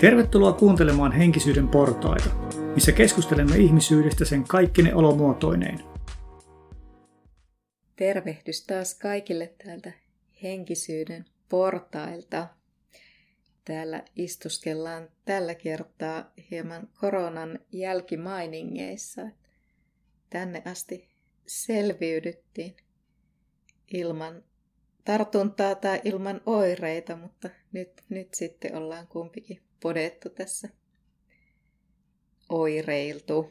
Tervetuloa kuuntelemaan Henkisyyden portaita, missä keskustelemme ihmisyydestä sen kaikkine olomuotoineen. Tervehdys taas kaikille täältä Henkisyyden portailta. Täällä istuskellaan tällä kertaa hieman koronan jälkimainingeissa. Tänne asti selviydyttiin ilman tartuntaa tai ilman oireita, mutta nyt sitten ollaan kumpikin podettu tässä, oireiltu.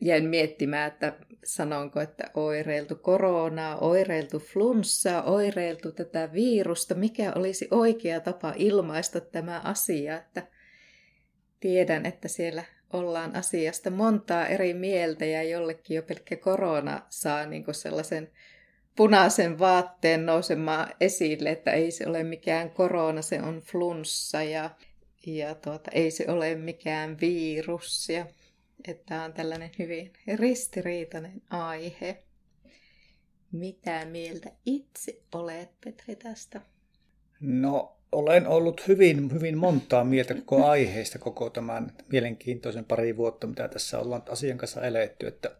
Jäin miettimään, että sanonko, että oireiltu koronaa, oireiltu flunssaa, oireiltu tätä virusta. Mikä olisi oikea tapa ilmaista tämä asia? Että tiedän, että siellä ollaan asiasta montaa eri mieltä ja jollekin jo pelkkä korona saa niin kuin sellaisen punaisen vaatteen nousemaan esille, että ei se ole mikään korona, se on flunssa ja ei se ole mikään virus. Tämä on tällainen hyvin ristiriitainen aihe. Mitä mieltä itse olet, Petri, tästä? No, olen ollut hyvin montaa mieltä koko aiheesta koko tämän mielenkiintoisen pari vuotta, mitä tässä ollaan asian kanssa eletty, että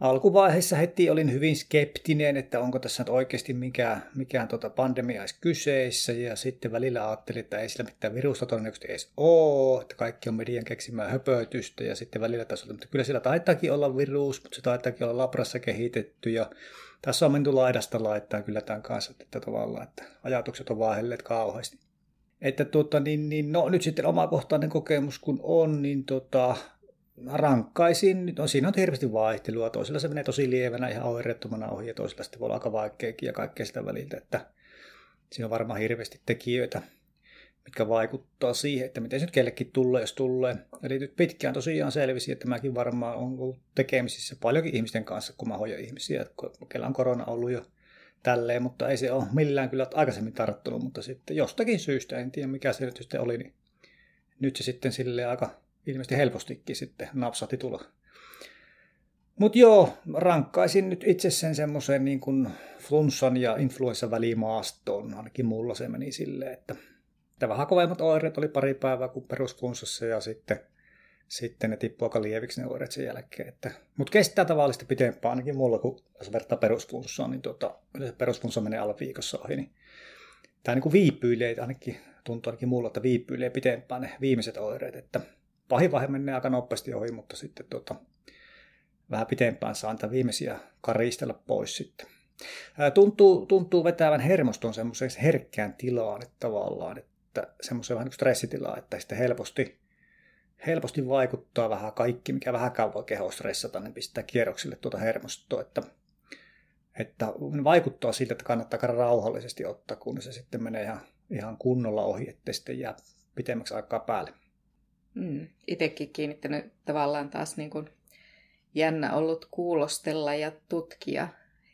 alkuvaiheessa heti olin hyvin skeptinen, että onko tässä nyt oikeasti mikään pandemia edes kyseessä. Ja sitten välillä ajattelin, että ei sillä mitään virusta todennäköisesti edes ole, että kaikki on median keksimää höpötystä. Ja sitten välillä taas oli, että kyllä siellä taitaakin olla virus, mutta se taitaakin olla labrassa kehitetty. Ja tässä on menty laidasta laittaa kyllä tämän kanssa, että tavallaan että ajatukset on vaihdelleet kauheasti. Että nyt sitten omakohtainen kokemus kun on, niin rankkaisin, no siinä on hirveästi vaihtelua, toisella se menee tosi lievänä ihan oireettomana ohi ja toisella sitten voi olla aika vaikeakin ja kaikkea sitä väliltä, että siinä on varmaan hirveästi tekijöitä, mitkä vaikuttaa siihen, että miten se nyt kellekin tulee, jos tulee. Eli nyt pitkään tosiaan selvisi, että mäkin varmaan olen ollut tekemisissä paljonkin ihmisten kanssa, kun mä hoidan ihmisiä, kellä on korona ollut jo tälleen, mutta ei se ole millään kyllä aikaisemmin tarttunut, mutta sitten jostakin syystä, en tiedä mikä se nyt sitten oli, niin nyt se sitten silleen aika ilmeisesti helpostikin sitten napsahti tulla. Mutta joo, rankkaisin nyt itse sen semmoisen niin kuin flunssan ja influenssan välimaastoon. Ainakin mulla se meni silleen, että vähän kovemmat oireet oli pari päivää kuin perusflunssassa ja sitten ne tippui aika lieviksi ne oireet sen jälkeen. Mutta kestää tavallista pitempään ainakin mulla, kun jos vertaa perusflunssaan, niin perusflunssa menee alle viikossa ohi. Niin tämä niin kuin viipyilee, tuntuu ainakin mulla, että viipyilee pitempään ne viimeiset oireet, että pahin vaihe menee aika nopeasti ohi, mutta sitten vähän pitempään saa niitä viimeisiä karistella pois sitten. Tuntuu vetävän hermoston semmoiseen herkkään tilaan, että tavallaan, että semmoiseen vähän niin kuin stressitilaan, että sitten helposti vaikuttaa vähän kaikki, mikä vähänkään voi kehoa stressata, niin pistää kierroksille hermostoa, että vaikuttaa siltä, että kannattaa rauhallisesti ottaa, kun se sitten menee ihan kunnolla ohi, ettei sitten jää pitemmäksi aikaa päälle. Itsekin kiinnittänyt tavallaan taas niin kuin jännä ollut kuulostella ja tutkia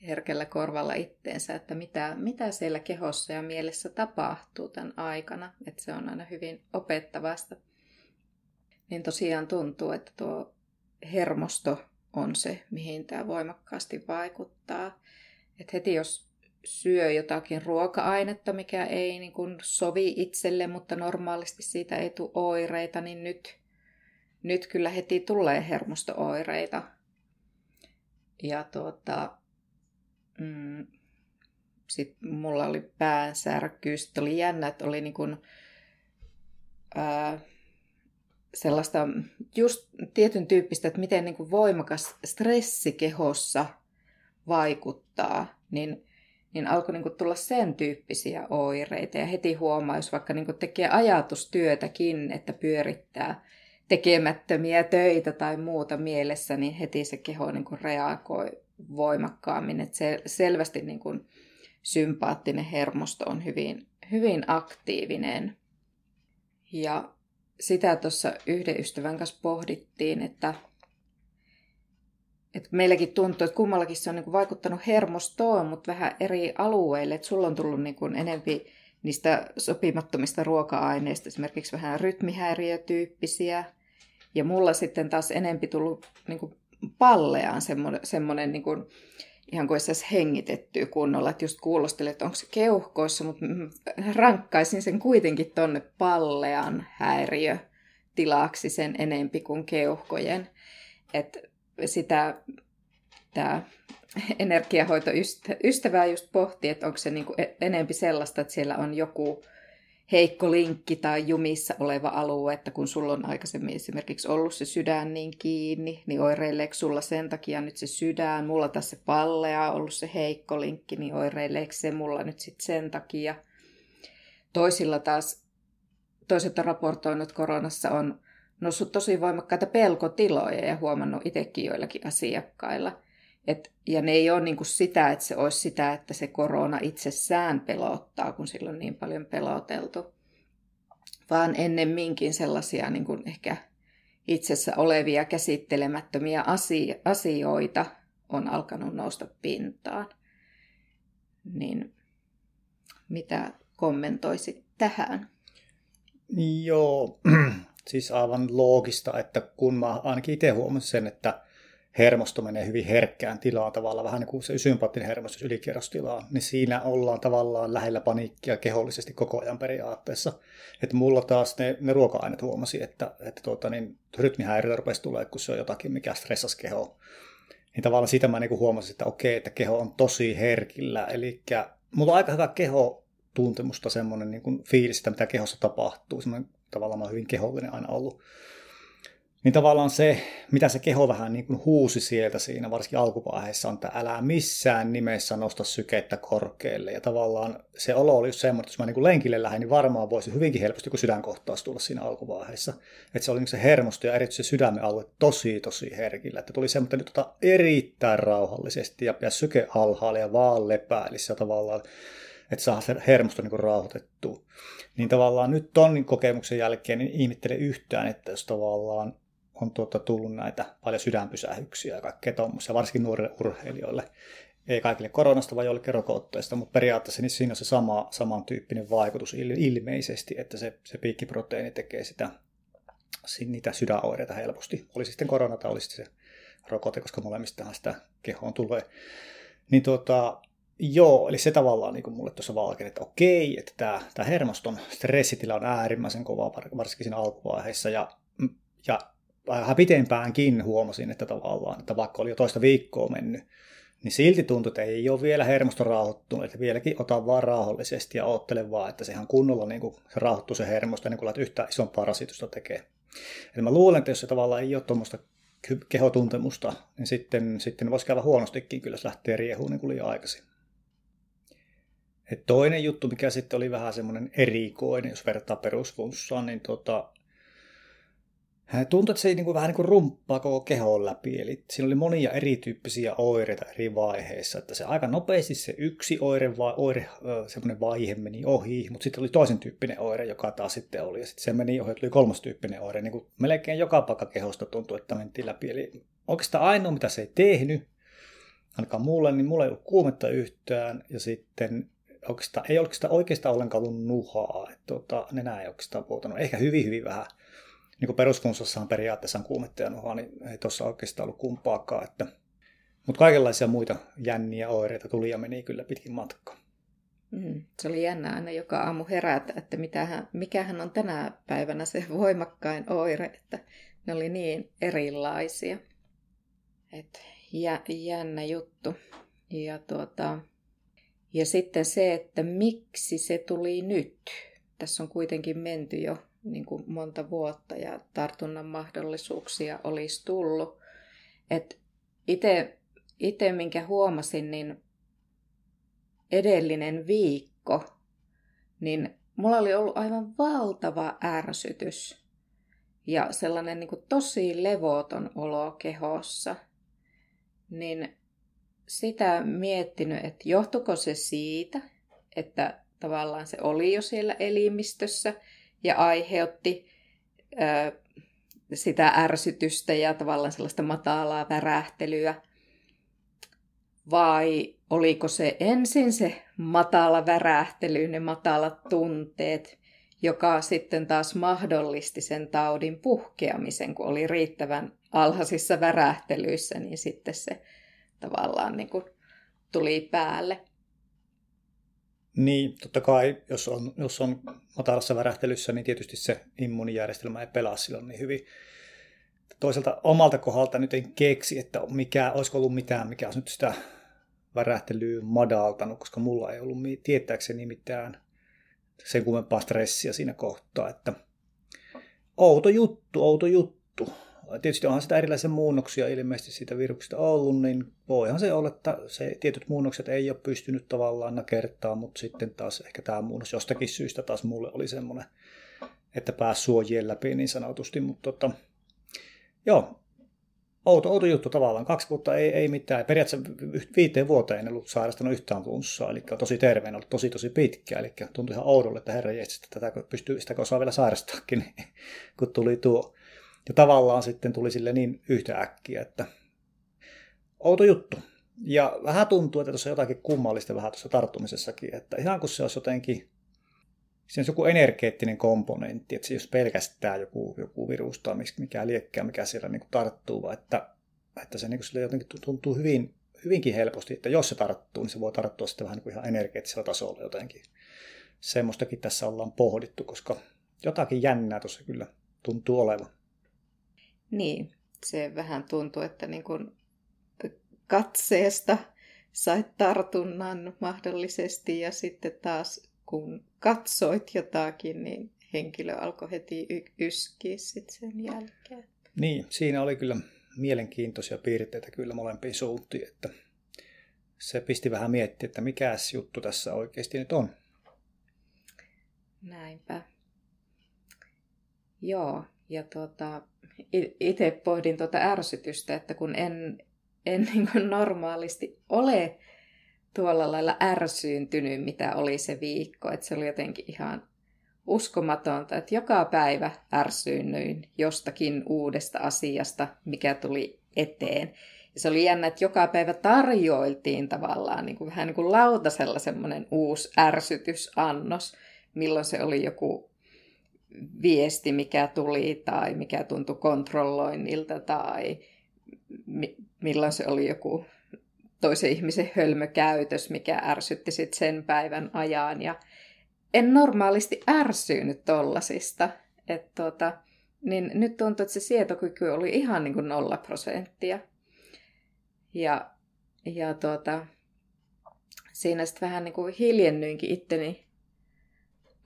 herkällä korvalla itteensä, että mitä siellä kehossa ja mielessä tapahtuu tämän aikana. Että se on aina hyvin opettavasta. Niin tosiaan tuntuu, että tuo hermosto on se, mihin tämä voimakkaasti vaikuttaa. Että heti jos syö jotakin ruoka-ainetta, mikä ei niin kuin sovi itselle, mutta normaalisti siitä ei tule oireita, niin nyt kyllä heti tulee hermosto-oireita. Ja sit mulla oli päänsärkyys. Oli jännä, että oli niin kuin, sellaista just tietyn tyyppistä, että miten niin kuin voimakas stressi kehossa vaikuttaa, niin alkoi niinku tulla sen tyyppisiä oireita. Ja heti huomaa, jos vaikka niinku tekee ajatustyötäkin, että pyörittää tekemättömiä töitä tai muuta mielessä, niin heti se keho niinku reagoi voimakkaammin. Et se selvästi niinku sympaattinen hermosto on hyvin aktiivinen. Ja sitä tuossa yhden ystävän kanssa pohdittiin, että meilläkin tuntuu, että kummallakin se on niin vaikuttanut hermostoon, mutta vähän eri alueille. Että sulla on tullut niin enemmän niistä sopimattomista ruoka-aineista, esimerkiksi vähän rytmihäiriötyyppisiä. Ja mulla sitten taas enempi tullut niin palleaan semmoinen niin ihan kuin saisi hengitettyä kunnolla, että just kuulostelin, että onko se keuhkoissa, mutta rankkaisin sen kuitenkin tonne pallean häiriötilaksi sen enempi kuin keuhkojen. Että sitä tämä energiahoitoystävää just pohti, että onko se niin kuin enempi sellaista, että siellä on joku heikko linkki tai jumissa oleva alue, että kun sulla on aikaisemmin esimerkiksi ollut se sydän niin kiinni, niin oireileeko sulla sen takia nyt se sydän, mulla tässä pallea on ollut se heikko linkki, niin oireileeko se mulla nyt sitten sen takia. Toisilla taas, toiset on raportoinut, että koronassa on noussut tosi voimakkaita pelkotiloja ja huomannut itsekin joillakin asiakkailla. Ja ne ei ole niin kuin sitä, että se olisi sitä, että se korona itsessään pelottaa, kun sillä on niin paljon peloteltu. Vaan ennemminkin sellaisia niin kuin ehkä itsessä olevia käsittelemättömiä asioita on alkanut nousta pintaan. Niin mitä kommentoisit tähän? Joo, siis aivan loogista, että kun mä ainakin itse huomasin sen, että hermosto menee hyvin herkkään tilaan tavallaan, vähän niin kuin se sympaattinen hermostus ylikierrostilaan, niin siinä ollaan tavallaan lähellä paniikkia kehollisesti koko ajan periaatteessa. Että mulla taas ne ruoka-aineet huomasi, että rytmihäiriö rupesi tulemaan, kun se on jotakin, mikä stressasi kehoa. Niin tavallaan sitä mä niin kuin huomasin, että okei, että keho on tosi herkillä. Eli mulla on aika hyvä kehotuntemusta, semmoinen niin kuin fiilis, että mitä kehossa tapahtuu. Semmoinen tavallaan mä oon hyvin kehollinen aina ollut. Niin tavallaan se, mitä se keho vähän niin kuin huusi sieltä siinä, varsinkin alkuvaiheessa, on, että älä missään nimessä nosta sykettä korkealle. Ja tavallaan se olo oli just semmoinen, että jos mä niin kuin lenkille lähdin, niin varmaan voisi hyvinkin helposti joku sydänkohtaus tulla siinä alkuvaiheessa. Että se oli niin se hermosto ja erityisesti sydämen alue tosi herkillä. Että tuli semmoinen, että nyt erittäin rauhallisesti ja pidä syke alhaalle ja vaan lepäilissä tavallaan, että saa se hermosto niin kuin rauhoitettua. Niin tavallaan nyt tonnin kokemuksen jälkeen niin ihmettelen yhtään, että jos tavallaan on tullut näitä paljon sydänpysähyksiä ja kaikkea tuommoisia, varsinkin nuorille urheilijoille. Ei kaikille koronasta, vaan joillekin rokotteista, mutta periaatteessa niin siinä on se samantyyppinen vaikutus ilmeisesti, että se piikkiproteiini tekee niitä sydänoireita helposti. Olisi sitten korona tai olisi se rokote, koska molemmistahan sitä kehoon tulee. Niin joo, eli se tavallaan niin kuin mulle tuossa valkeni, että okei, että tämä hermoston stressitila on äärimmäisen kova, varsinkin siinä alkuvaiheessa, ja vähän pitempäänkin huomasin, että tavallaan, että vaikka oli jo toista viikkoa mennyt, niin silti tuntui, että ei ole vielä hermosto rauhoittunut, että vieläkin ota vaan rauhallisesti ja oottele vaan, että se ihan kunnolla niin kuin se rauhoittuu se hermosto, ennen kuin laitat yhtään isompaa rasitusta tekee. Eli mä luulen, että jos se tavallaan ei ole tuommoista kehotuntemusta, niin sitten voisi käydä huonostikin, kyllä se lähtee riehuun niin kuin liian aikaisin. Et toinen juttu, mikä sitten oli vähän semmoinen erikoinen, jos vertaa perusflunssaan, niin tuntui, että se niin kuin, vähän niin kuin rumppaa koko kehon läpi. Eli siinä oli monia erityyppisiä oireita eri vaiheissa. Että se aika nopeasti se yksi semmoinen vaihe meni ohi, mutta sitten oli toisen tyyppinen oire, joka taas sitten oli. Ja sitten se meni ohi, tuli kolmas tyyppinen oire. Niin kuin melkein joka paikka kehosta tuntui, että mentiin läpi. Eli oikeastaan ainoa, mitä se ei tehnyt, ainakaan mulle, niin mulla ei ollut kuumetta yhtään. Ja sitten ei oikeastaan ollenkaan ollut nuhaa. Että, nenä ei oikeastaan puhutanut. Ehkä hyvin vähän. Niin kuin perusflunssassahan periaatteessa on kuumetta ja nuhaa, niin ei tuossa oikeastaan ollut kumpaakaan. Että. Mutta kaikenlaisia muita jänniä oireita tuli ja meni kyllä pitkin matkaa. Se oli jännä aina joka aamu herätä, että mikähän on tänä päivänä se voimakkain oire, että ne oli niin erilaisia. Et jännä juttu. Ja sitten se, että miksi se tuli nyt. Tässä on kuitenkin menty jo niin kuin monta vuotta ja tartunnan mahdollisuuksia olisi tullut. Itse minkä huomasin, niin edellinen viikko, niin mulla oli ollut aivan valtava ärsytys ja sellainen niin kuin tosi levoton olo kehossa. Niin sitä miettinyt, että johtuiko se siitä, että tavallaan se oli jo siellä elimistössä ja aiheutti sitä ärsytystä ja tavallaan sellaista matalaa värähtelyä. Vai oliko se ensin se matala värähtely, ne matalat tunteet, joka sitten taas mahdollisti sen taudin puhkeamisen, kun oli riittävän alhaisissa värähtelyissä, niin sitten se tavallaan niin kuin tuli päälle. Niin, totta kai, jos on matalassa värähtelyssä, niin tietysti se immuunijärjestelmä ei pelaa silloin niin hyvin. Toisaalta omalta kohdalta nyt en keksi, että olisiko ollut mitään, mikä olisi nyt sitä värähtelyä madaltanut, koska mulla ei ollut tietääkseni mitään sen kummempaa stressiä siinä kohtaa, että outo juttu. Tietysti onhan sitä erilaisia muunnoksia ilmeisesti siitä viruksesta ollut, niin voihan se olla, että se tietyt muunnokset ei ole pystynyt tavallaan nakertaan, mutta sitten taas ehkä tämä muunnos jostakin syystä taas mulle oli semmoinen, että pääsi suojien läpi niin sanotusti, mutta joo, outo juttu tavallaan. 2 vuotta ei mitään. Periaatteessa 5 vuoteen en ollut sairastanut yhtään flunssaa, eli tosi terveen, ollut tosi pitkä, eli tuntui ihan oudolle, että herra jees, sitäkö osaa vielä sairastaakin, kun tuli tuo. Ja tavallaan sitten tuli sille niin yhtä äkkiä, että outo juttu. Ja vähän tuntuu, että tuossa jotakin kummallista vähän tuossa tarttumisessakin, että ihan kun se olisi jotenkin, siinä on joku energeettinen komponentti, että se jos pelkästään joku virus tai mikä liekkää, mikä siellä niin kuin tarttuu, vaan että se niin kuin sille jotenkin tuntuu hyvinkin helposti, että jos se tarttuu, niin se voi tarttua sitten vähän niin kuin ihan energeettisellä tasolla jotenkin. Semmoistakin tässä ollaan pohdittu, koska jotakin jännää tuossa kyllä tuntuu olevan. Niin, se vähän tuntuu, että niin kuin katseesta sait tartunnan mahdollisesti ja sitten taas kun katsoit jotakin, niin henkilö alkoi heti yskiä sitten sen jälkeen. Niin, siinä oli kyllä mielenkiintoisia piirteitä kyllä molempiin suuntiin, että se pisti vähän miettiä, että mikäs juttu tässä oikeasti nyt on. Näinpä. Joo, ja itse pohdin ärsytystä, että kun en niin kuin normaalisti ole tuolla lailla ärsyyntynyt, mitä oli se viikko. Että se oli jotenkin ihan uskomatonta, että joka päivä ärsyynnyin jostakin uudesta asiasta, mikä tuli eteen. Ja se oli jännä, että joka päivä tarjoiltiin tavallaan niin kuin, vähän niin kuin lautasella semmoinen uusi ärsytysannos, milloin se oli joku viesti, mikä tuli tai mikä tuntui kontrolloinnilta tai milloin se oli joku toisen ihmisen hölmökäytös, mikä ärsytti sit sen päivän ajan. Ja en normaalisti ärsyynyt tollasista. Niin nyt tuntuu, että se sietokyky oli ihan niin kuin 0%. Ja siinä sitten vähän niin kuin hiljennyinkin itteni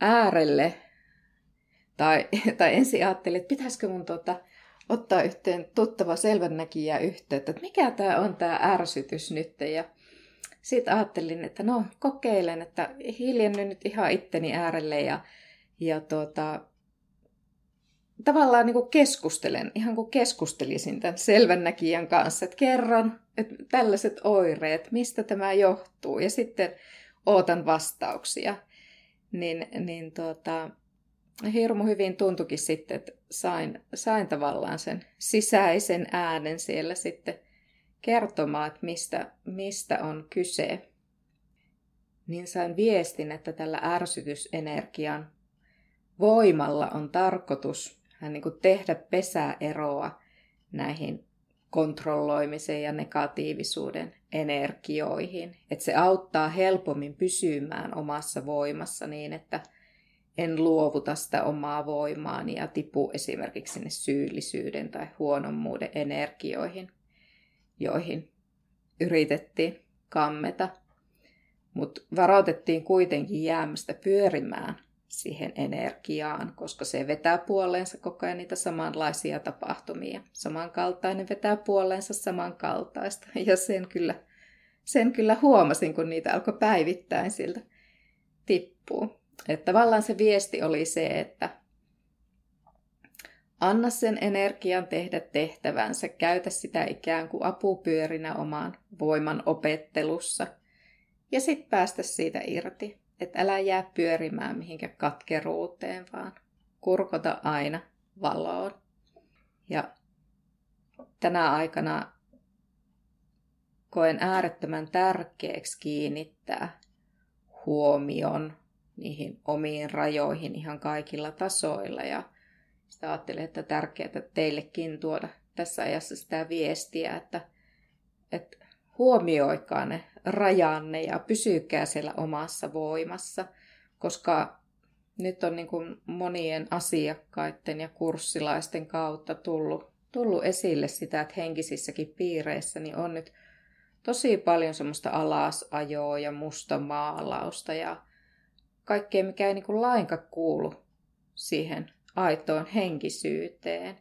äärelle. Tai ensin ajattelin, että pitäisikö mun ottaa yhteen tuttava selvännäkijää yhteyttä, että mikä tämä on tämä ärsytys nyt. Ja sitten ajattelin, että no kokeilen, että hiljennyn nyt ihan itteni äärelle ja tavallaan niin kuin keskustelen, ihan kuin keskustelisin tämän selvännäkijän kanssa, että kerron, että tällaiset oireet, mistä tämä johtuu ja sitten ootan vastauksia. Hirmu hyvin tuntuikin sitten, että sain tavallaan sen sisäisen äänen siellä sitten kertomaan, että mistä on kyse. Niin sain viestin, että tällä ärsytysenergian voimalla on tarkoitus niin kuin tehdä pesäeroa näihin kontrolloimisen ja negatiivisuuden energioihin. Että se auttaa helpommin pysymään omassa voimassa niin, että en luovuta sitä omaa voimaani ja tipu esimerkiksi sinne syyllisyyden tai huonommuuden energioihin, joihin yritettiin kammeta. Mutta varoitettiin kuitenkin jäämästä pyörimään siihen energiaan, koska se vetää puoleensa koko ajan niitä samanlaisia tapahtumia. Samankaltainen vetää puoleensa samankaltaista ja sen kyllä huomasin, kun niitä alkoi päivittäin siltä tippua. Että tavallaan se viesti oli se, että anna sen energian tehdä tehtävänsä, käytä sitä ikään kuin apupyörinä omaan voiman opettelussa ja sitten päästä siitä irti. Että älä jää pyörimään mihinkään katkeruuteen, vaan kurkota aina valoon. Ja tänä aikana koen äärettömän tärkeäksi kiinnittää huomion niihin omiin rajoihin ihan kaikilla tasoilla. Ja sitä ajattelin, että tärkeää teillekin tuoda tässä ajassa sitä viestiä, että huomioikaa ne rajanne ja pysykää siellä omassa voimassa, koska nyt on niin kuin monien asiakkaiden ja kurssilaisten kautta tullut esille sitä, että henkisissäkin piireissä niin on nyt tosi paljon semmoista alasajoa ja mustamaalausta ja kaikkea, mikä ei niin kuin lainkaan kuulu siihen aitoon henkisyyteen.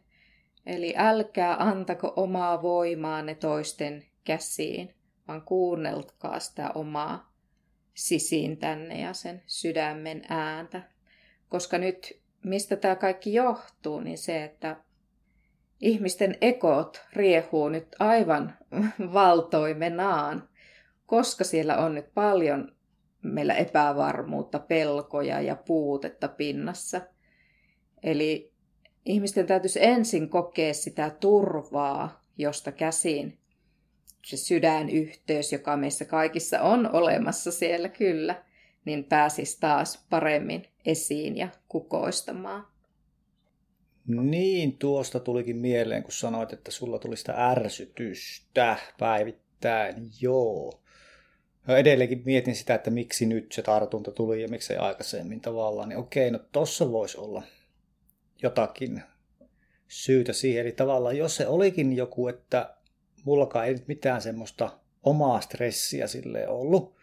Eli älkää antako omaa voimaanne toisten käsiin, vaan kuunnelkaa sitä omaa sisintänne ja sen sydämen ääntä. Koska nyt, mistä tämä kaikki johtuu, niin se, että ihmisten ekot riehuu nyt aivan valtoimenaan, koska siellä on nyt paljon meillä epävarmuutta, pelkoja ja puutetta pinnassa. Eli ihmisten täytyisi ensin kokea sitä turvaa, josta käsin se sydänyhteys, joka meissä kaikissa on olemassa siellä kyllä, niin pääsisi taas paremmin esiin ja kukoistamaan. Niin, tuosta tulikin mieleen, kun sanoit, että sulla tuli sitä ärsytystä päivittäin. Joo. Edelleenkin mietin sitä, että miksi nyt se tartunta tuli ja miksei aikaisemmin tavallaan. Niin okei, no tossa voisi olla jotakin syytä siihen. Eli tavallaan jos se olikin joku, että mullakaan ei nyt mitään semmoista omaa stressiä silleen ollut.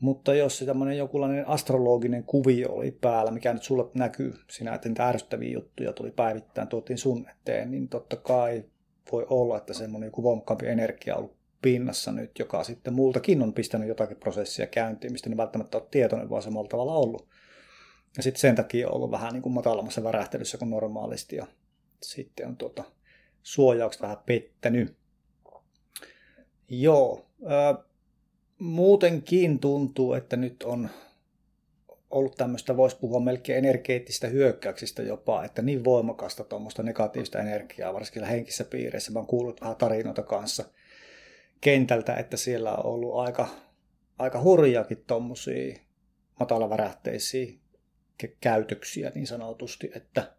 Mutta jos se tämmöinen jokinlainen astrologinen kuvio oli päällä, mikä nyt sulle näkyy sinä, että niitä ärsyttäviä juttuja tuli päivittäin, tuotiin sun eteen, niin totta kai voi olla, että semmoinen joku voimakkaampi energia on ollut pinnassa nyt, joka sitten multakin on pistänyt jotakin prosessia käyntiin, mistä ne välttämättä ole tietoinen, vaan samalla tavalla ollut. Ja sitten sen takia on ollut vähän niin kuin matalammassa värähtelyssä kuin normaalisti, ja sitten on suojaukset vähän pettänyt. Joo. Muutenkin tuntuu, että nyt on ollut tämmöistä, voisi puhua melkein energeettisistä hyökkäyksistä jopa, että niin voimakasta tuommoista negatiivista energiaa, varsinkin henkisissä piireissä. Mä oon kuullut vähän tarinoita kanssa kentältä, että siellä on ollut aika hurjaakin tuommoisia matalavärähteisiä käytöksiä niin sanotusti, että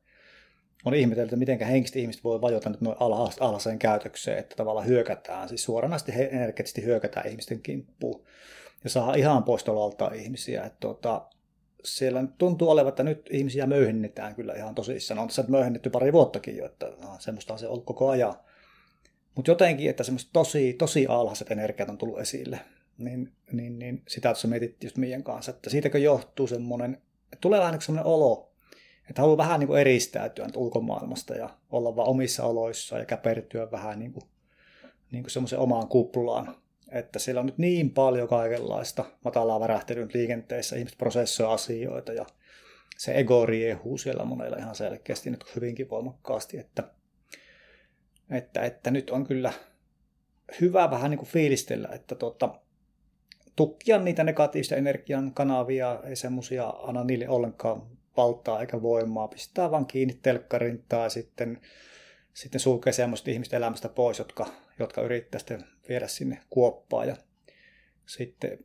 on ihmetelty, että miten henkiset ihmiset voi vajota nyt noin alhaiseen käytökseen, että tavallaan hyökätään, siis suoranaisesti energeettisesti hyökätään ihmisten kimppuun ja saadaan ihan poistolalta ihmisiä. Että siellä nyt tuntuu olevan, että nyt ihmisiä möyhennetään kyllä ihan tosissaan. On tässä möyhennetty pari vuottakin jo, että semmoista on se ollut koko ajan. Mutta jotenkin, että semmoiset tosi alhaiset energiat on tullut esille, niin sitä tuossa mietittiin just meidän kanssa, että siitäkö johtuu semmoinen, että tulee vähän semmoinen olo, että haluaa vähän niin kuin eristäytyä nyt ulkomaailmasta ja olla vaan omissa oloissaan ja käpertyä vähän niin kuin semmoisen omaan kuplaan. Että siellä on nyt niin paljon kaikenlaista matalaa värähtelyä liikenteessä, ihmiset prosessoivat asioita ja se ego riehuu siellä monella ihan selkeästi nyt hyvinkin voimakkaasti. Että nyt on kyllä hyvä vähän niin kuin fiilistellä, että tukkia niitä negatiivista energian kanavia, ei semmoisia anna niille ollenkaan valtaa eikä voimaa, pistää vaan kiinni telkkarin tai sitten sulkee semmoiset ihmiset elämästä pois, jotka yrittää sitten viedä sinne kuoppaan ja sitten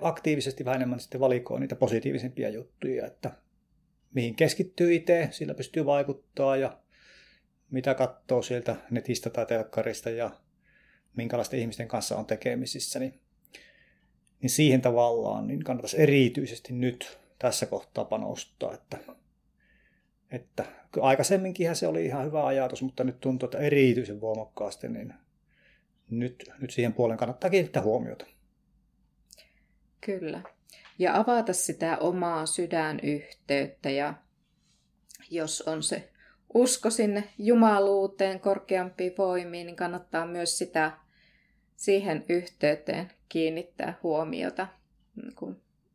aktiivisesti vähän enemmän sitten valikoi niitä positiivisempia juttuja, että mihin keskittyy itse, sillä pystyy vaikuttaa ja mitä katsoo sieltä netistä tai telkkarista ja minkälaisten ihmisten kanssa on tekemisissä, niin siihen tavallaan niin kannattaisi erityisesti nyt tässä kohtaa panostaa, että aikaisemminkinhän se oli ihan hyvä ajatus, mutta nyt tuntuu, että erityisen voimakkaasti, niin nyt siihen puoleen kannattaa kiinnittää huomiota. Kyllä. Ja avata sitä omaa sydänyhteyttä ja jos on se usko sinne jumaluuteen, korkeampiin voimiin, niin kannattaa myös siihen yhteyteen kiinnittää huomiota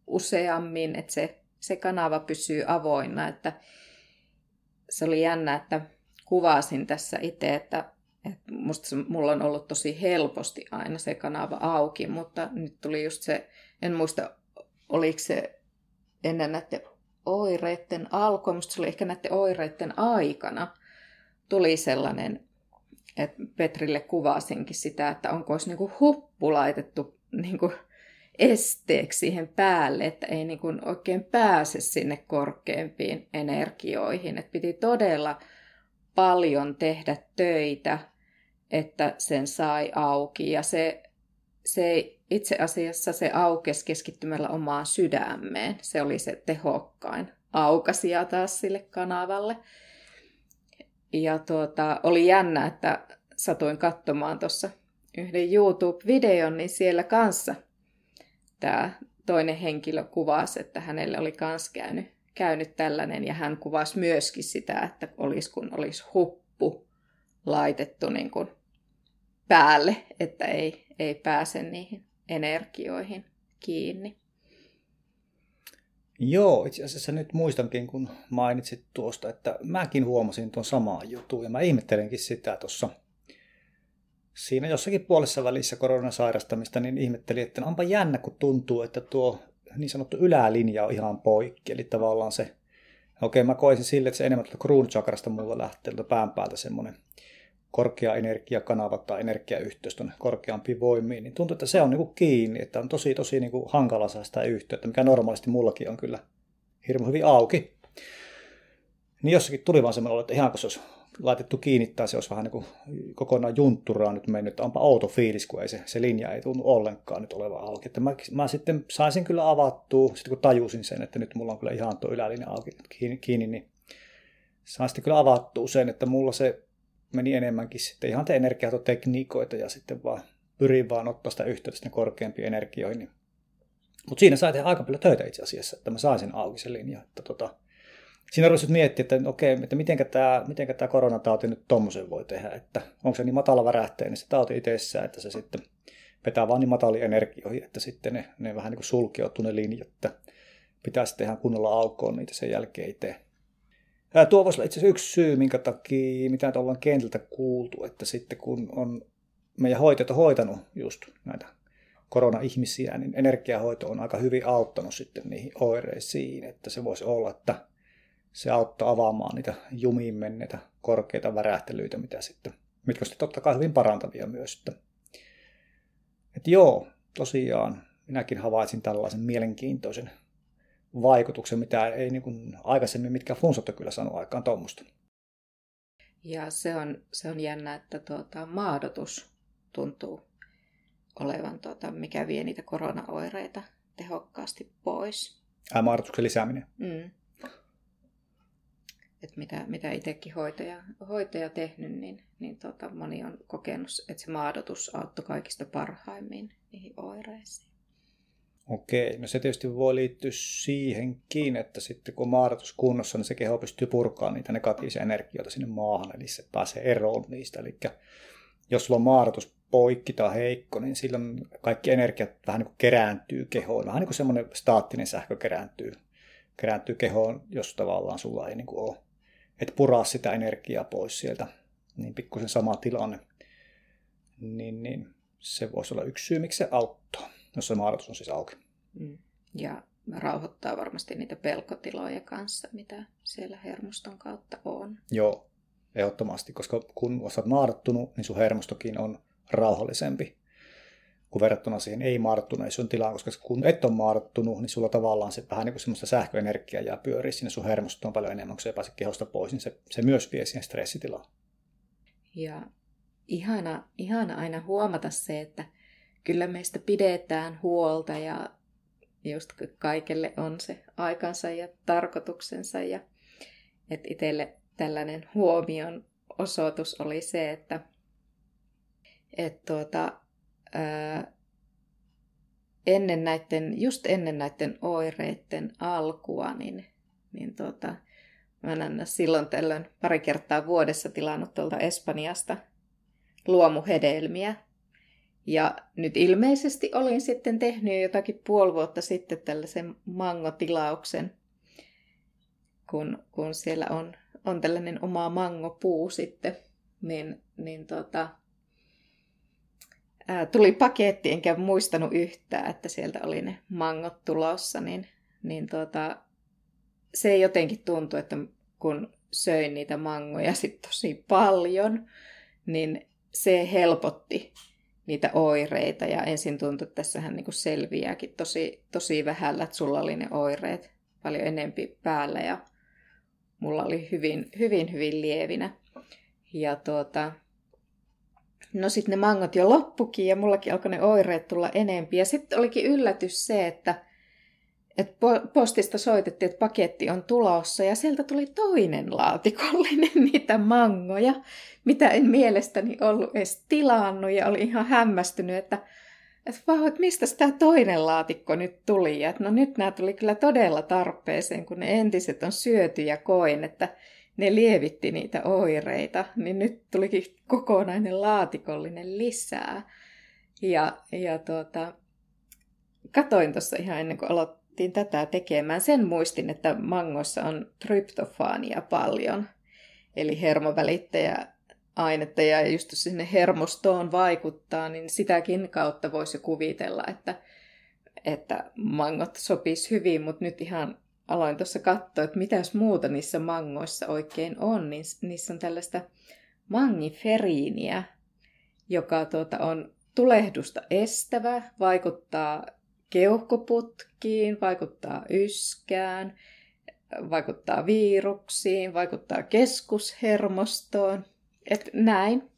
useammin, että se kanava pysyy avoinna. Että se oli jännä, että kuvasin tässä itse, että mulla on ollut tosi helposti aina se kanava auki, mutta nyt tuli just se, en muista, oliko se ennen näiden oireiden alkua, musta se oli ehkä näiden oireiden aikana, tuli sellainen, että Petrille kuvasinkin sitä, että onko olisi niinku huppu laitettu niinku esteeksi siihen päälle, että ei niin kuin oikein pääse sinne korkeampiin energioihin. Et piti todella paljon tehdä töitä, että sen sai auki. Ja se ei Itse asiassa se aukesi keskittymällä omaan sydämeen. Se oli se tehokkain aukaisija taas sille kanavalle. Ja oli jännä, että satuin katsomaan tuossa yhden YouTube-videon, niin siellä kanssa tämä toinen henkilö kuvasi, että hänelle oli kanssa käynyt tällainen, ja hän kuvasi myöskin sitä, että kun olisi huppu laitettu niin kuin päälle, että ei pääse niihin energioihin kiinni. Joo, itse asiassa nyt muistankin, kun mainitsit tuosta, että mäkin huomasin tuon samaan jutun, ja mä ihmettelenkin sitä tuossa siinä jossakin puolessa välissä koronasairastamista, niin ihmettelin, että onpa jännä, kun tuntuu, että tuo niin sanottu ylälinja on ihan poikki, eli tavallaan se, mä koin sen sille, että se enemmän tuolta kruunchakrasta mulla lähtee pään päältä semmoinen korkea energiakanava tai energiayhteys tuonne korkeampiin voimiin, niin tuntuu, että se on niinku kiinni, että on tosi niinku hankala saada sitä yhteyttä, mikä normaalisti mullakin on kyllä hirmu hyvin auki. Niin jossakin tuli vaan semmoinen, että ihan kun se olisi laitettu kiinni, tai se olisi vähän niinku kokonaan juntturaa nyt mennyt, että onpa outo fiilis, kun se linja ei tunnu ollenkaan nyt olevan auki. Että mä sitten saisin kyllä avattua, sitten kun tajusin sen, että nyt mulla on kyllä ihan tuo ylälinja auki kiinni, niin sain sitten kyllä avattua sen, että mulla se meni enemmänkin sitten ihan te energiatotekniikoita ja sitten vaan pyrin vaan ottaa sitä yhteyttä sinne korkeampiin energioihin. Mutta siinä sai tehdä aika paljon töitä itse asiassa, että mä sain sen auki sen linjan. Siinä ruvesit miettimään, että että mitenkä tämä koronatauti nyt tommosen voi tehdä, että onko se niin matala värähteinen se tauti itsessään, että se sitten vetää vaan niin mataliin energioihin, että sitten ne vähän niin kuin sulkeutuu ne linjat, että pitää sitten ihan kunnolla aukoon niitä sen jälkeen itse. Tuo voisi olla itse asiassa yksi syy, minkä takia, mitä nyt ollaan kentältä kuultu, että sitten kun on meidän hoitajat on hoitanut just näitä korona-ihmisiä, niin energiahoito on aika hyvin auttanut sitten niihin oireisiin, että se voisi olla, että se auttaa avaamaan niitä jumiin menneitä korkeita värähtelyitä, mitkä sitten totta kai hyvin parantavia myös. Että joo, tosiaan minäkin havaitsin tällaisen mielenkiintoisen vaikutuksen, mitä ei niin kuin aikaisemmin mitkään flunssat kyllä saanut aikaan tuommoista. Ja se on jännä, että maadotus tuntuu olevan, mikä vie niitä koronaoireita tehokkaasti pois. Maadotuksen lisääminen. Et mitä itsekin hoitaja tehnyt, niin moni on kokenut, että se maadotus auttoi kaikista parhaimmin niihin oireisiin. Okei, no se tietysti voi liittyä siihenkin, että sitten kun on maadotus kunnossa, niin se keho pystyy purkamaan niitä negatiivisia energioita sinne maahan, eli se pääsee eroon niistä. Eli jos sulla on maadotus poikki tai heikko, niin silloin kaikki energiat vähän niin kuin kerääntyy kehoon. Vähän niin kuin semmoinen staattinen sähkö kerääntyy kehoon, jos tavallaan sulla ei niin kuin ole. Et puraa sitä energiaa pois sieltä, niin pikkusen sama tilanne. Niin se voisi olla yksi syy, miksi se auttaa. Jos se maadotus on siis auki. Ja rauhoittaa varmasti niitä pelkotiloja kanssa, mitä siellä hermoston kautta on. Joo, ehdottomasti, koska kun olet maadottunut, niin sun hermostokin on rauhallisempi kuin verrattuna siihen ei-maadottuneisuun tilaan, koska kun et ole maadottunut, niin sulla tavallaan se vähän niin kuin semmoista sähköenergiaa jää pyöriä sinne sun hermostoon paljon enemmän, kun se ei pääse kehosta pois, niin se myös vie siihen stressitilaan. Ja ihana aina huomata se, että kyllä meistä pidetään huolta ja just kaikelle on se aikansa ja tarkoituksensa. Ja että itselle tällainen huomion osoitus oli se, että ennen näiden oireiden alkua, niin mä en silloin tällöin pari kertaa vuodessa tilannut tuolta Espanjasta luomuhedelmiä. Ja nyt ilmeisesti olin sitten tehnyt jo jotakin puoli vuotta sitten tällaisen mangotilauksen, kun siellä on tällainen oma mangopuu sitten, tuli paketti, enkä muistanut yhtään, että sieltä oli ne mangot tulossa, se jotenkin tuntui, että kun söin niitä mangoja sit tosi paljon, niin se helpotti niitä oireita, ja ensin tuntui, että tässähän niin kuin selviääkin tosi vähällä, että sulla oli ne oireet paljon enempi päällä, ja mulla oli hyvin lievinä. Ja No sit ne mangot jo loppukin ja mullakin alkoi ne oireet tulla enempi. Ja sitten olikin yllätys se, että postista soitettiin, että paketti on tulossa ja sieltä tuli toinen laatikollinen niitä mangoja, mitä en mielestäni ollut edes tilannut ja olin ihan hämmästynyt, että mistä tämä toinen laatikko nyt tuli. Ja, että no nyt nämä tuli kyllä todella tarpeeseen, kun ne entiset on syöty ja koin, että ne lievitti niitä oireita, niin nyt tulikin kokonainen laatikollinen lisää. Ja katoin tuossa ihan ennen kuin aloittiin tätä tekemään. Sen muistin, että mangossa on tryptofaania paljon, eli hermovälittäjäainetta, ja just sinne hermostoon vaikuttaa, niin sitäkin kautta voisi kuvitella, että mangot sopisi hyvin, mutta nyt ihan aloin tuossa katsoa, että mitäs muuta niissä mangoissa oikein on, niin niissä on tällaista mangiferiiniä, joka on tulehdusta estävä, vaikuttaa keuhkoputkiin, vaikuttaa yskään, vaikuttaa viiruksiin, vaikuttaa keskushermostoon, että näin.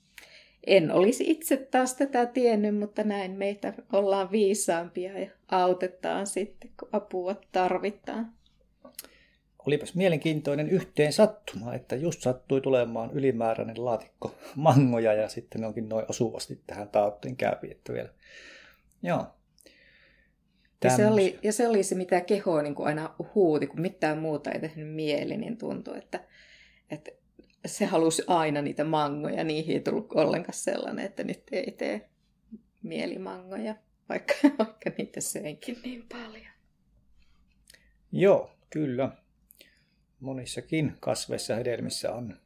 En olisi itse taas tätä tiennyt, mutta näin meitä ollaan viisaampia ja autetaan sitten, kun apua tarvitaan. Olipas mielenkiintoinen yhteen sattuma, että just sattui tulemaan ylimääräinen laatikko mangoja ja sitten onkin noin osuvasti tähän tauttiin käypi, että vielä. Joo. Ja se oli se, mitä keho niin kuin aina huuti, kun mitään muuta ei tehnyt mieli, niin tuntui, että se halusi aina niitä mangoja. Niihin ei tullut ollenkaan sellainen, että nyt ei tee mielimangoja, vaikka niitä söinkin niin paljon. Joo, kyllä. Monissakin kasveissa ja hedelmissä on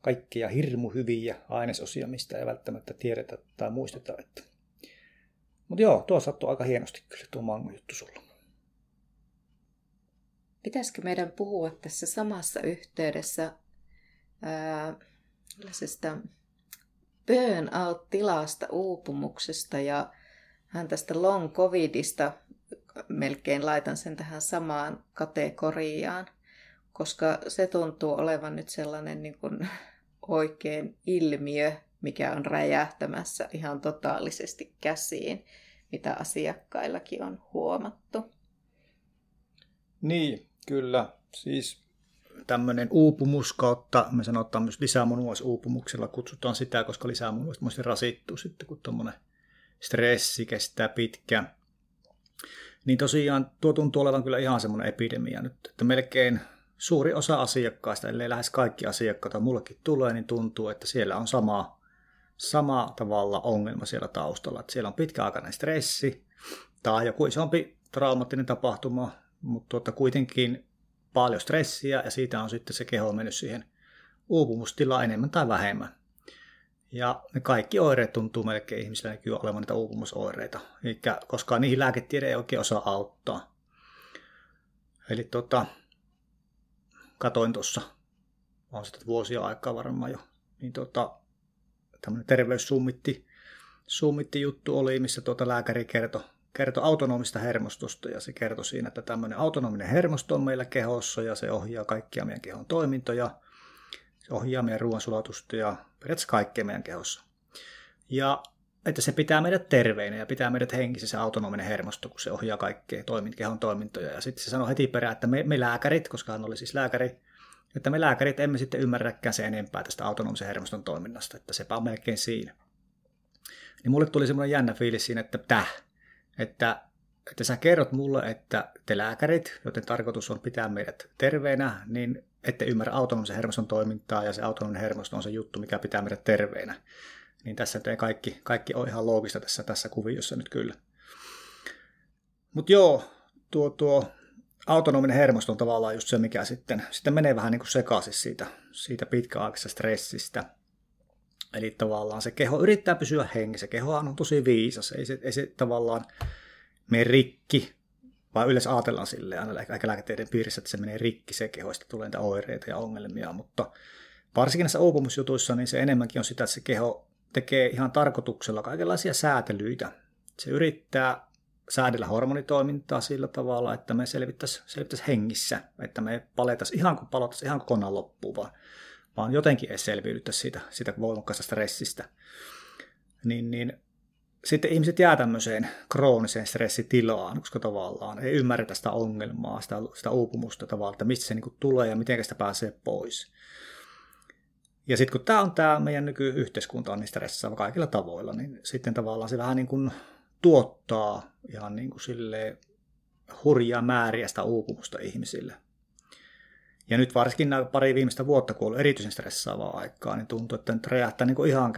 kaikkia hirmu hyviä ainesosia, mistä ei välttämättä tiedetä tai muisteta. Mutta joo, tuo sattui aika hienosti kyllä tuo mango-juttu sulla. Pitäisikö meidän puhua tässä samassa yhteydessä burnout-tilasta, uupumuksesta ja tästä long covidista, melkein laitan sen tähän samaan kategoriaan, koska se tuntuu olevan nyt sellainen niin kuin oikein ilmiö, mikä on räjähtämässä ihan totaalisesti käsiin, mitä asiakkaillakin on huomattu. Niin, kyllä. Siis tämmöinen uupumus kautta, me sanotaan myös lisämunuaisuupumuksella kutsutaan sitä, koska lisämunuaiset muuten rasittuu sitten, kun tuommoinen stressi kestää pitkään. Niin tosiaan tuo tuntuu olevan kyllä ihan semmoinen epidemia nyt, että melkein suuri osa asiakkaista, ellei lähes kaikki asiakkaita mullekin tulee, niin tuntuu, että siellä on sama tavalla ongelma siellä taustalla. Että siellä on pitkäaikainen stressi tai joku isompi traumaattinen tapahtuma, mutta kuitenkin paljon stressiä ja siitä on sitten se keho mennyt siihen uupumustilaan enemmän tai vähemmän. Ja ne kaikki oireet tuntuu melkein ihmisillä nykyään olevan niitä uupumusoireita, eli koska niihin lääketiede ei oikein osaa auttaa. Eli katoin tuossa, on sitä vuosia aikaa varmaan jo, niin tämmöinen terveyssummitti juttu oli, missä lääkäri kertoi autonomista hermostosta, ja se kertoi siinä, että tämmöinen autonominen hermosto on meillä kehossa, ja se ohjaa kaikkia meidän kehon toimintoja, se ohjaa meidän ruoansulatusta ja periaatteessa kaikkea meidän kehossa. Ja että se pitää meidät terveinä ja pitää meidät henkisessä se autonominen hermosto, kun se ohjaa kaikkea kehon toimintoja. Ja sitten se sanoi heti perään, että me lääkärit, koska hän oli siis lääkäri, että me lääkärit emme sitten ymmärräkään sen enempää tästä autonomisen hermoston toiminnasta, että sepä on melkein siinä. Niin mulle tuli semmoinen jännä fiilis siinä, että sä kerrot mulle, että te lääkärit, joten tarkoitus on pitää meidät terveinä, niin ette ymmärrä autonomisen hermoston toimintaa ja se autonominen hermosto on se juttu, mikä pitää meidät terveinä. Niin tässä ei kaikki ole ihan loogista tässä kuviossa nyt kyllä. Mutta joo, tuo autonominen hermosto on tavallaan just se, mikä sitten menee vähän niin kuin sekaisin siitä pitkäaikaisesta stressistä. Eli tavallaan se keho yrittää pysyä hengissä. Kehohan on tosi viisas, ei se tavallaan mene rikki, vaan yleensä ajatellaan silleen aina lääketieteen piirissä, että se menee rikki se keho, sitten tulee niitä oireita ja ongelmia, mutta varsinkin näissä uupumusjutuissa niin se enemmänkin on sitä, että se keho tekee ihan tarkoituksella kaikenlaisia säätelyitä. Se yrittää säädellä hormonitoimintaa sillä tavalla, että me selvittäisiin hengissä, että me paljattaisiin ihan kokonaan loppuun, vaan jotenkin ei selviydyttäisiin siitä voimakkaasta stressistä. niin sitten ihmiset jää tämmöiseen krooniseen stressitilaan, koska tavallaan ei ymmärretä sitä ongelmaa, sitä uupumusta tavallaan, että mistä se niin kuin tulee ja miten sitä pääsee pois. Ja sitten kun tämä on tämä meidän nykyyhteiskunta on niin stressaava kaikilla tavoilla, niin sitten tavallaan se vähän niin kuin tuottaa ihan niin kuin silleen hurjaa määriä sitä uupumusta ihmisille. Ja nyt varsinkin nämä pari viimeistä vuotta, kun on ollut erityisen stressaavaa aikaa, niin tuntuu, että nyt räjähtää niin kuin ihan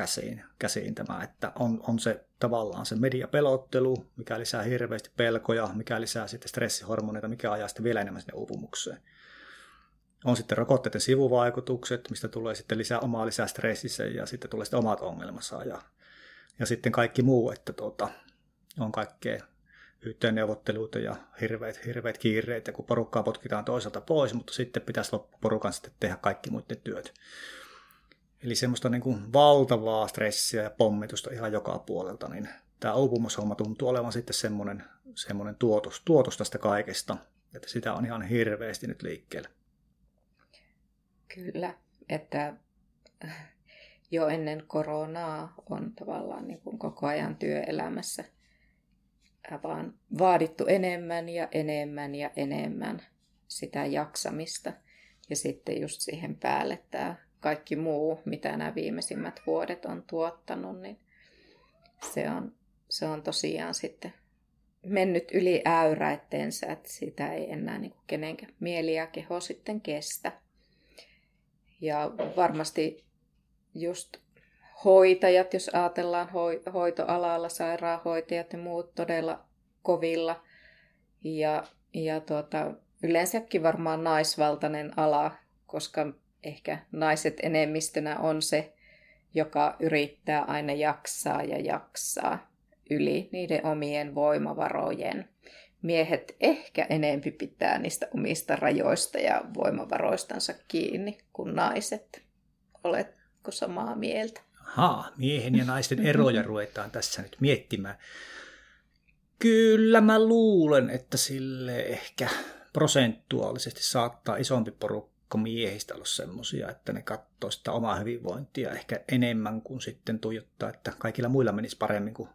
käsiin tämä, että on se tavallaan se mediapelottelu, mikä lisää hirveästi pelkoja, mikä lisää sitten stressihormoneita, mikä ajaa sitten vielä enemmän sinne uupumukseen. On sitten rokotteiden sivuvaikutukset, mistä tulee sitten lisää stressissä ja sitten tulee sitten omat ongelmansa ja sitten kaikki muu, että on kaikkea yhteenneuvotteluita ja hirveät kiireet, ja kun porukkaa potkitaan toisaalta pois, mutta sitten pitäisi loppuporukan sitten tehdä kaikki muiden työt. Eli semmoista niin kuin valtavaa stressiä ja pommitusta ihan joka puolelta, niin tämä uupumushomma tuntuu olevan sitten semmoinen tuotos tästä kaikesta, että sitä on ihan hirveästi nyt liikkeellä. Kyllä, että jo ennen koronaa on tavallaan niin kuin koko ajan työelämässä vaan vaadittu enemmän ja enemmän ja enemmän sitä jaksamista. Ja sitten just siihen päälle tämä kaikki muu, mitä nämä viimeisimmät vuodet on tuottanut, niin se on tosiaan sitten mennyt yli äyräittensä, että sitä ei enää niin kuin kenenkään mieli ja keho sitten kestä. Ja varmasti just hoitajat, jos ajatellaan hoitoalalla, sairaanhoitajat ja muut todella kovilla. Ja yleensäkin varmaan naisvaltainen ala, koska ehkä naiset enemmistönä on se, joka yrittää aina jaksaa ja jaksaa yli niiden omien voimavarojen. Miehet ehkä enempi pitää niistä omista rajoista ja voimavaroistansa kiinni kuin naiset. Oletko samaa mieltä? Ahaa, miehen ja naisten eroja ruvetaan tässä nyt miettimään. Kyllä mä luulen, että sille ehkä prosentuaalisesti saattaa isompi porukka miehistä olla semmoisia, että ne katsoo sitä omaa hyvinvointia ehkä enemmän kuin sitten tuijottaa, että kaikilla muilla menisi paremmin kuin